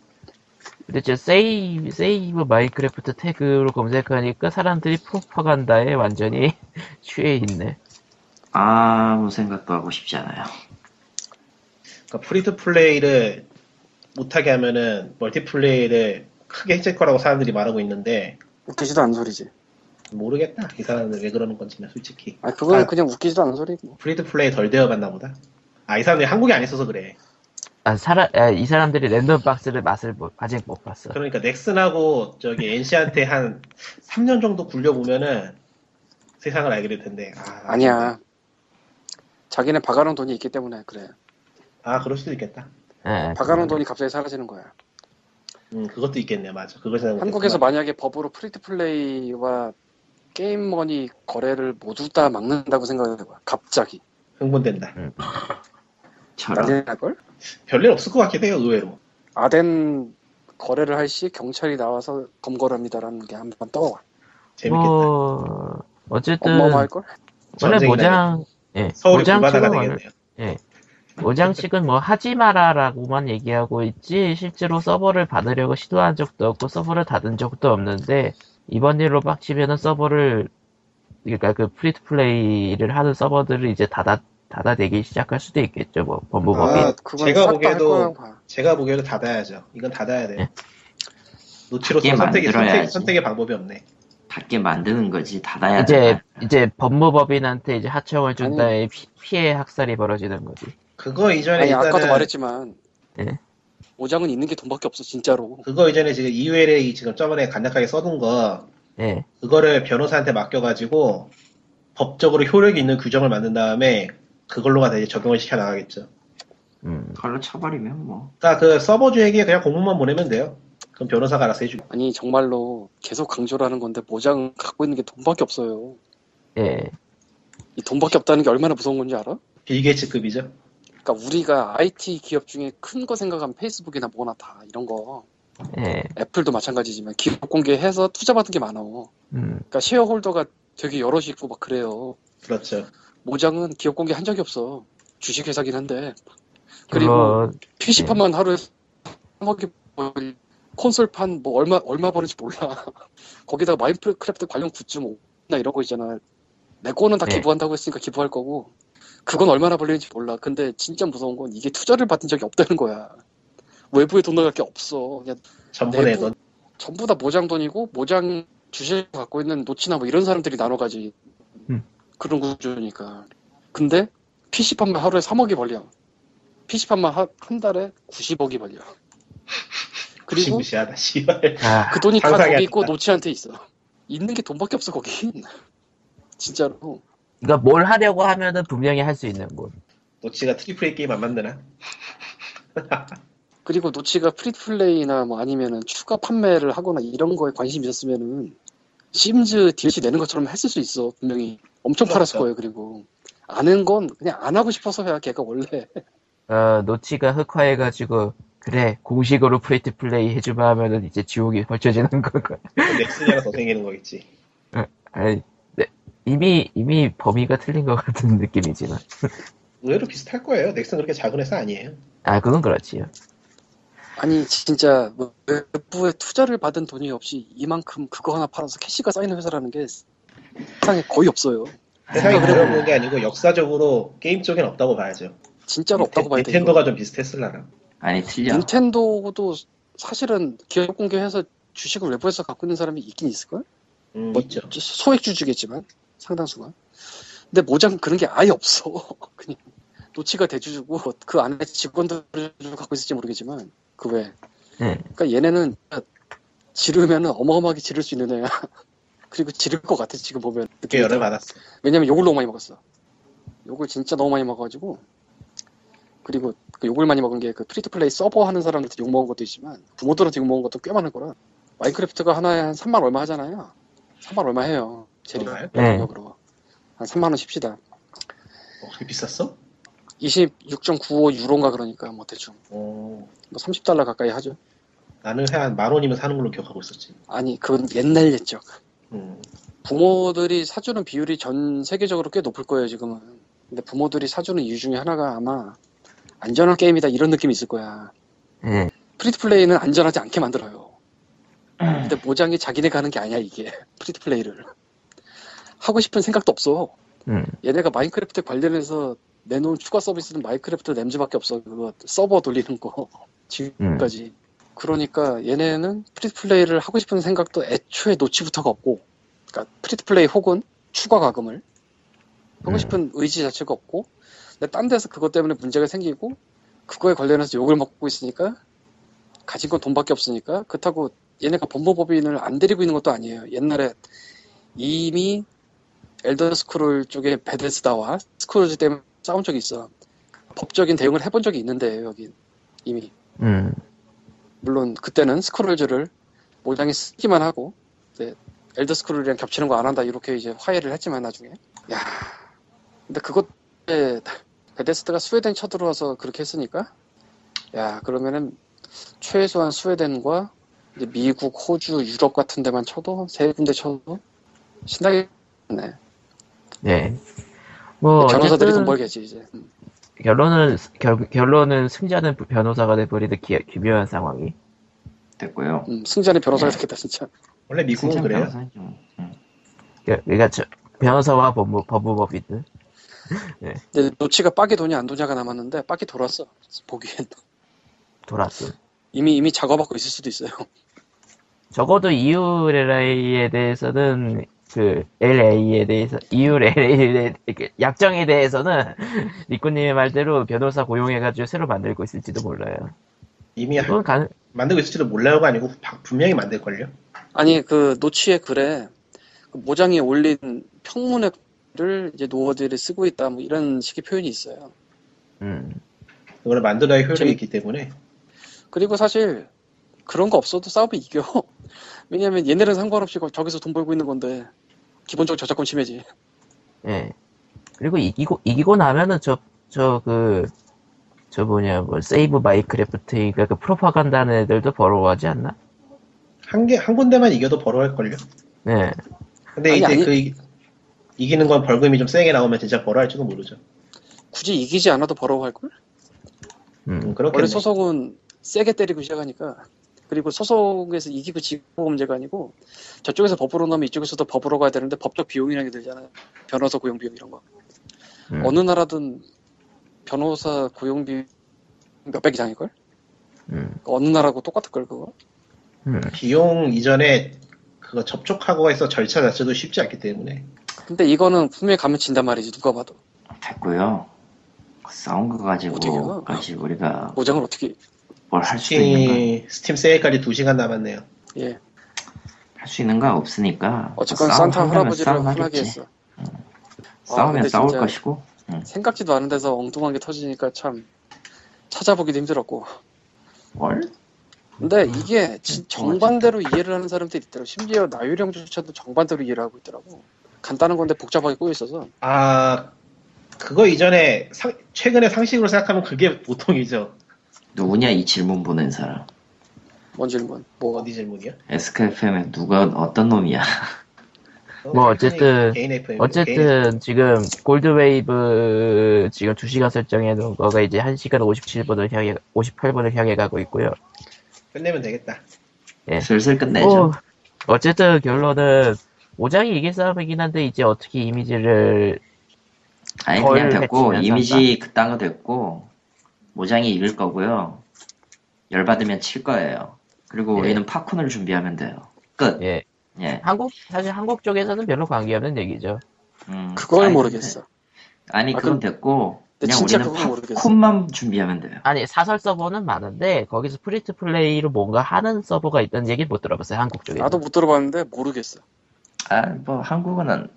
도대체 세이브, 세이브 마인크래프트 태그로 검색하니까 사람들이 프로파간다에 완전히 취해 있네. 아무 생각도 하고 싶지 않아요. 그러니까 프리트 플레이를 못하게 하면은 멀티플레이를 크게 해칠 거라고 사람들이 말하고 있는데 웃기지도 않은 소리지. 모르겠다. 이 사람들 왜 그러는 건지는 솔직히. 아 그건 그냥 웃기지도 않은 소리고. 프리드 플레이 덜 되어봤나 보다. 아 이 사람들이 한국에 안 있어서 그래. 아 사람 아, 이 사람들이 랜덤 박스를 맛을 못, 아직 못 봤어. 그러니까 넥슨하고 저기 엔씨한테 한 삼 년 정도 굴려 보면은 세상을 알게 될 텐데. 아, 아니야. 자기는 박아놓은 돈이 있기 때문에 그래. 아 그럴 수도 있겠다. 네, 박아놓은 돈이 갑자기 사라지는 거야. 음, 그것도 있겠네요, 맞아. 그것은 한국에서 맞아. 만약에 법으로 프리트 플레이와 게임머니 거래를 모두 다 막는다고 생각해봐. 갑자기. 흥분된다. 음. 난리 날 걸? 별일 없을 것 같긴 해요, 의외로. 아덴 거래를 할 시 경찰이 나와서 검거합니다라는 게 한번 떠와. 재밌겠다. 어... 어쨌든 어마어마할 걸? 원래 모장, 예, 서울이 불바다가 되겠네요. 예. 모장 측은 뭐 하지 마라라고만 얘기하고 있지 실제로 서버를 받으려고 시도한 적도 없고 서버를 닫은 적도 없는데 이번 일로 빡치면은 서버를 그러니까 그 프리트 플레이를 하는 서버들을 이제 닫아 닫아내기 시작할 수도 있겠죠 뭐 법무법인. 아, 제가 보기에도 제가 보기에도 닫아야죠. 이건 닫아야 돼요. 네. 노치로서 선택이 선택, 선택의 방법이 없네. 닫게 만드는 거지 닫아야 돼. 이제 이제 법무법인한테 이제 하청을 준다에 피, 피해 학살이 벌어지는 거지. 그거 이전에 아니, 일단은 아까도 말했지만 네? 모장은 있는 게 돈밖에 없어 진짜로. 그거 이전에 지금 이유엘에이 지금 저번에 간략하게 써둔 거 네. 그거를 변호사한테 맡겨가지고 법적으로 효력이 있는 규정을 만든 다음에 그걸로가 이제 적용을 시켜 나가겠죠. 음. 칼로 쳐버리면 뭐. 그러니까 그 서버 주에게 그냥 공문만 보내면 돼요. 그럼 변호사가 알아서 해주고. 아니 정말로 계속 강조를 하는 건데 모장 갖고 있는 게 돈밖에 없어요. 예. 이 돈밖에 없다는 게 얼마나 무서운 건지 알아? 빌 게이츠급이죠. 그러니까 우리가 아이티 기업 중에 큰 거 생각하면 페이스북이나 뭐나 다 이런 거. 예. 애플도 마찬가지지만 기업 공개해서 투자 받은 게 많아. 음. 그러니까 쉐어홀더가 되게 여럿이 있고 막 그래요. 그렇죠. 모장은 기업 공개 한 적이 없어. 주식회사긴 한데. 그리고 어... 피씨판만 예. 하루에 삼억이 콘솔판 뭐 얼마 얼마 버는지 몰라. 거기다가 마인크래프트 관련 굿즈 뭐나 이런 거 있잖아. 내 거는 다 예. 기부한다고 했으니까 기부할 거고 그건 얼마나 벌리는지 몰라. 근데 진짜 무서운 건 이게 투자를 받은 적이 없다는 거야. 외부에 돈 나갈 게 없어. 그냥 전부 내 돈. 전부 다 모장 돈이고 모장 주식 갖고 있는 노치나 뭐 이런 사람들이 나눠가지. 음. 그런 구조니까. 근데 피씨판만 하루에 삼억이 벌려. 피씨판만 하, 한 달에 구십억이 벌려. 그리고 무시무시하다, 씨발. 아, 그 돈이 다 거기 있고 노치한테 있어. 있는 게 돈밖에 없어 거긴. 진짜로. 그러니까 뭘 하려고 하면은 분명히 할 수 있는 곳. 노치가 트리플 에이 게임 안 만드나? 그리고 노치가 프리플레이나 뭐 아니면은 추가 판매를 하거나 이런 거에 관심이 있었으면은 심즈 디엘씨 내는 것처럼 했을 수 있어. 분명히 엄청 팔았을 거예요. 그리고 아는 건 그냥 안 하고 싶어서 해야 걔가 원래. 어, 노치가 흑화해가지고 그래 공식으로 프리트플레이 해주면 하면은 이제 지옥이 벌쳐지는 거고 넥슨이랑 더 생기는 거겠지. 어, 아니, 네, 이미 이미 범위가 틀린 것 같은 느낌이지만 의외로 비슷할 거예요. 넥슨 그렇게 작은 회사 아니에요. 아 그건 그렇지요. 아니 진짜 뭐 외부에 투자를 받은 돈이 없이 이만큼 그거 하나 팔아서 캐시가 쌓이는 회사라는 게 세상에 거의 없어요. 세상에 그런 게 아니고 역사적으로 게임 쪽엔 없다고 봐야죠. 진짜로 없다고 봐야 돼요. 닌텐도가 좀 비슷했을라나. 아니 틀려. 닌텐도도 사실은 기업 공개해서 주식을 외부에서 갖고 있는 사람이 있긴 있을걸? 음, 뭐, 있죠. 소액 주주겠지만 상당수가. 근데 모장 그런 게 아예 없어. 그냥 노치가 대주주고 그 안에 직원들을 갖고 있을지 모르겠지만 그 외. 음. 그러니까 얘네는 지르면 어마어마하게 지를 수 있는 애야. 그리고 지를 것 같아 지금 보면. 그게 열을 받았어. 왜냐면 욕을 너무 많이 먹었어. 욕을 진짜 너무 많이 먹어가지고. 그리고 그 욕을 많이 먹은 게 그 프리투플레이 서버 하는 사람들한테 욕 먹은 것도 있지만 부모들한테 욕 먹은 것도 꽤 많을 거라. 마인크래프트가 하나에 한 삼만 얼마 하잖아요. 삼만 얼마 해요. 제리가 가격으로 한 삼만 원 칩시다. 어, 그렇게 비쌌어? 이십육 점 구오 유로인가 그러니까 뭐 대충. 오. 뭐 삼십 달러 가까이 하죠. 나는 한 만 원이면 사는 걸로 기억하고 있었지. 아니 그건 옛날 옛적. 음. 부모들이 사주는 비율이 전 세계적으로 꽤 높을 거예요 지금은. 근데 부모들이 사주는 이유 중에 하나가 아마 안전한 게임이다 이런 느낌이 있을 거야. 음. 프리트플레이는 안전하지 않게 만들어요. 음. 근데 모장이 자기네 가는 게 아니야 이게. 프리트플레이를 하고 싶은 생각도 없어. 음. 얘네가 마인크래프트 관련해서 내놓은 추가 서비스는 마인크래프트 램즈밖에 없어. 그거 서버 돌리는 거 지금까지. 음. 그러니까 얘네는 프리트플레이를 하고 싶은 생각도 애초에 노치부터가 없고, 그러니까 프리트플레이 혹은 추가 과금을 하고 싶은 음. 의지 자체가 없고. 근데 딴 데서 그것 때문에 문제가 생기고 그거에 관련해서 욕을 먹고 있으니까 가진 건 돈밖에 없으니까. 그렇다고 얘네가 법무법인을 안 데리고 있는 것도 아니에요. 옛날에 이미 엘더스크롤 쪽에 베데스다와 스크롤즈 때문에 싸운 적이 있어. 법적인 대응을 해본 적이 있는데 여기 이미. 음. 물론 그때는 스크롤즈를 모장이 쓰기만 하고 엘더스크롤이랑 겹치는 거 안 한다 이렇게 이제 화해를 했지만 나중에. 야, 근데 그것 베데스다가 스웨덴 쳐들어와서 그렇게 했으니까, 야 그러면은 최소한 스웨덴과 이제 미국, 호주, 유럽 같은 데만 쳐도 세 군데 쳐도 신나게 네. 네. 뭐 변호사들이 돈 벌겠지 이제. 결론은 결, 결론은 승자는 변호사가 돼버리듯 기, 기묘한 상황이 됐고요. 음, 승자는 변호사가 됐겠다 진짜. 원래 미국은 그래요. 응. 그러니까 저, 변호사와 법무 법무법인들. 네. 근데 노치가 빠기 돈이 안 도냐가 남았는데 빠기 돌았어 보기엔. 돌았어. 이미 이미 작업하고 있을 수도 있어요. 적어도 이유라에 대해서는 그 엘에이에 대해서 이유라의 약정에 대해서는 리코님의 말대로 변호사 고용해가지고 새로 만들고 있을지도 몰라요. 이미 할, 가능... 만들고 있을지도 몰라요가 아니고 분명히 만들 걸요. 아니 그 노치의 글에 모장이 올린 평문에 것들을 이제 노어들이 쓰고 있다, 뭐 이런 식의 표현이 있어요. 음. 이거는 만들어야 효율이 재밌... 있기 때문에. 그리고 사실 그런 거 없어도 싸움이 이겨. 왜냐면 얘네는 상관없이 저기서 돈 벌고 있는 건데 기본적으로 저작권 침해지. 예. 그리고 이기고 이기고 나면은 저 저 그 저 뭐냐 뭐 세이브 마이크래프트 그러니까 그 프로파간다는 애들도 버러워하지 않나? 한 개 한 군데만 이겨도 버러워할 걸요. 네. 근데 아니, 이제 아니, 그 이기, 이기는 건 벌금이 좀 세게 나오면 진짜 벌어할지도 모르죠. 굳이 이기지 않아도 벌어할 걸? 음, 음 그렇게. 원래 소속은 세게 때리고 시작하니까. 그리고 소속에서 이기고 지고 문제가 아니고 저쪽에서 법으로 넣으면 이쪽에서도 법으로 가야 되는데 법적 비용이라는 게 들잖아요. 변호사 고용 비용 이런 거. 음. 어느 나라든 변호사 고용 비용 몇백 이상일 걸? 음. 어느 나라고 똑같을 걸 그거? 음. 비용 이전에. 그거 접촉하고 해서 절차 자체도 쉽지 않기 때문에. 근데 이거는 분명히 가면 진단 말이지 누가 봐도. 됐고요. 싸운 거 가지고 다시 우리가 모장을 어떻게 뭘 할 수 있는가? 스팀 세일까지 두 시간 남았네요. 예. 할 수 있는가 없으니까. 어쨌건 산타 할아버지를 화나게 했어. 응. 싸우면 아, 싸울 것이고. 응. 생각지도 않은 데서 엉뚱한 게 터지니까 참 찾아보기도 힘들었고. 뭘? 근데 이게 정반대로 이해를 하는 사람들이 있더라고. 심지어 나유령조차도 정반대로 이해를 하고 있더라고. 간단한 건데 복잡하게 꼬여 있어서. 아 그거 이전에 상, 최근에 상식으로 생각하면 그게 보통이죠. 누구냐 이 질문 보낸 사람. 뭔 질문? 뭐 어디 질문이야? 에스케이에프엠에 누가 어떤 놈이야? 어, 뭐 어쨌든 에프엠, 어쨌든 지금 골드웨이브 지금 두 시간 설정해 놓은 거가 이제 한 시간 오십칠 분을 향해 오십팔 분을 향해 가고 있고요. 끝내면 되겠다. 예. 슬슬 끝내죠. 뭐, 어쨌든 결론은 모장이 이길 싸움이긴 한데 이제 어떻게 이미지를 아니 그냥 됐고 이미지 그딴 거 됐고 모장이 이길 거고요. 열받으면 칠 거예요. 그리고 예. 우리는 팝콘을 준비하면 돼요. 끝. 예. 예. 한국 사실 한국 쪽에서는 별로 관계없는 얘기죠. 음, 그걸 아니, 모르겠어. 아니 그건 아, 됐고 그냥 진짜 우리는 팝콘만 모르겠어. 준비하면 돼요. 아니 사설 서버는 많은데 거기서 프리트 플레이로 뭔가 하는 서버가 있다는 얘기 못 들어봤어요. 한국 쪽에. 나도 못 들어봤는데 모르겠어. 아 뭐 한국은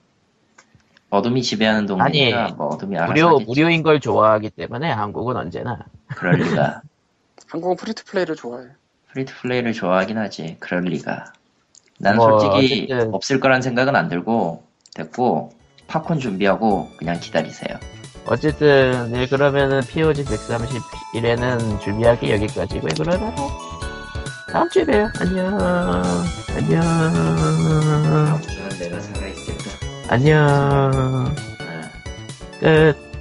어둠이 지배하는 동네니까 아니, 뭐 어둠이 알아서 무료 하겠지. 무료인 걸 좋아하기 때문에 한국은 언제나. 그럴 리가. 한국은 프리트 플레이를 좋아해. 프리트 플레이를 좋아하긴 하지. 그럴 리가. 난 뭐, 솔직히 어쨌든... 없을 거란 생각은 안 들고 됐고 팝콘 준비하고 그냥 기다리세요. 어쨌든 네, 그러면은 피오지 백삼십일에는 준비하기 여기까지고 그러면 다음 주에 봬요. 안녕. 안녕. 다음 주는 내가 살아있을까. 안녕. 응. 끝.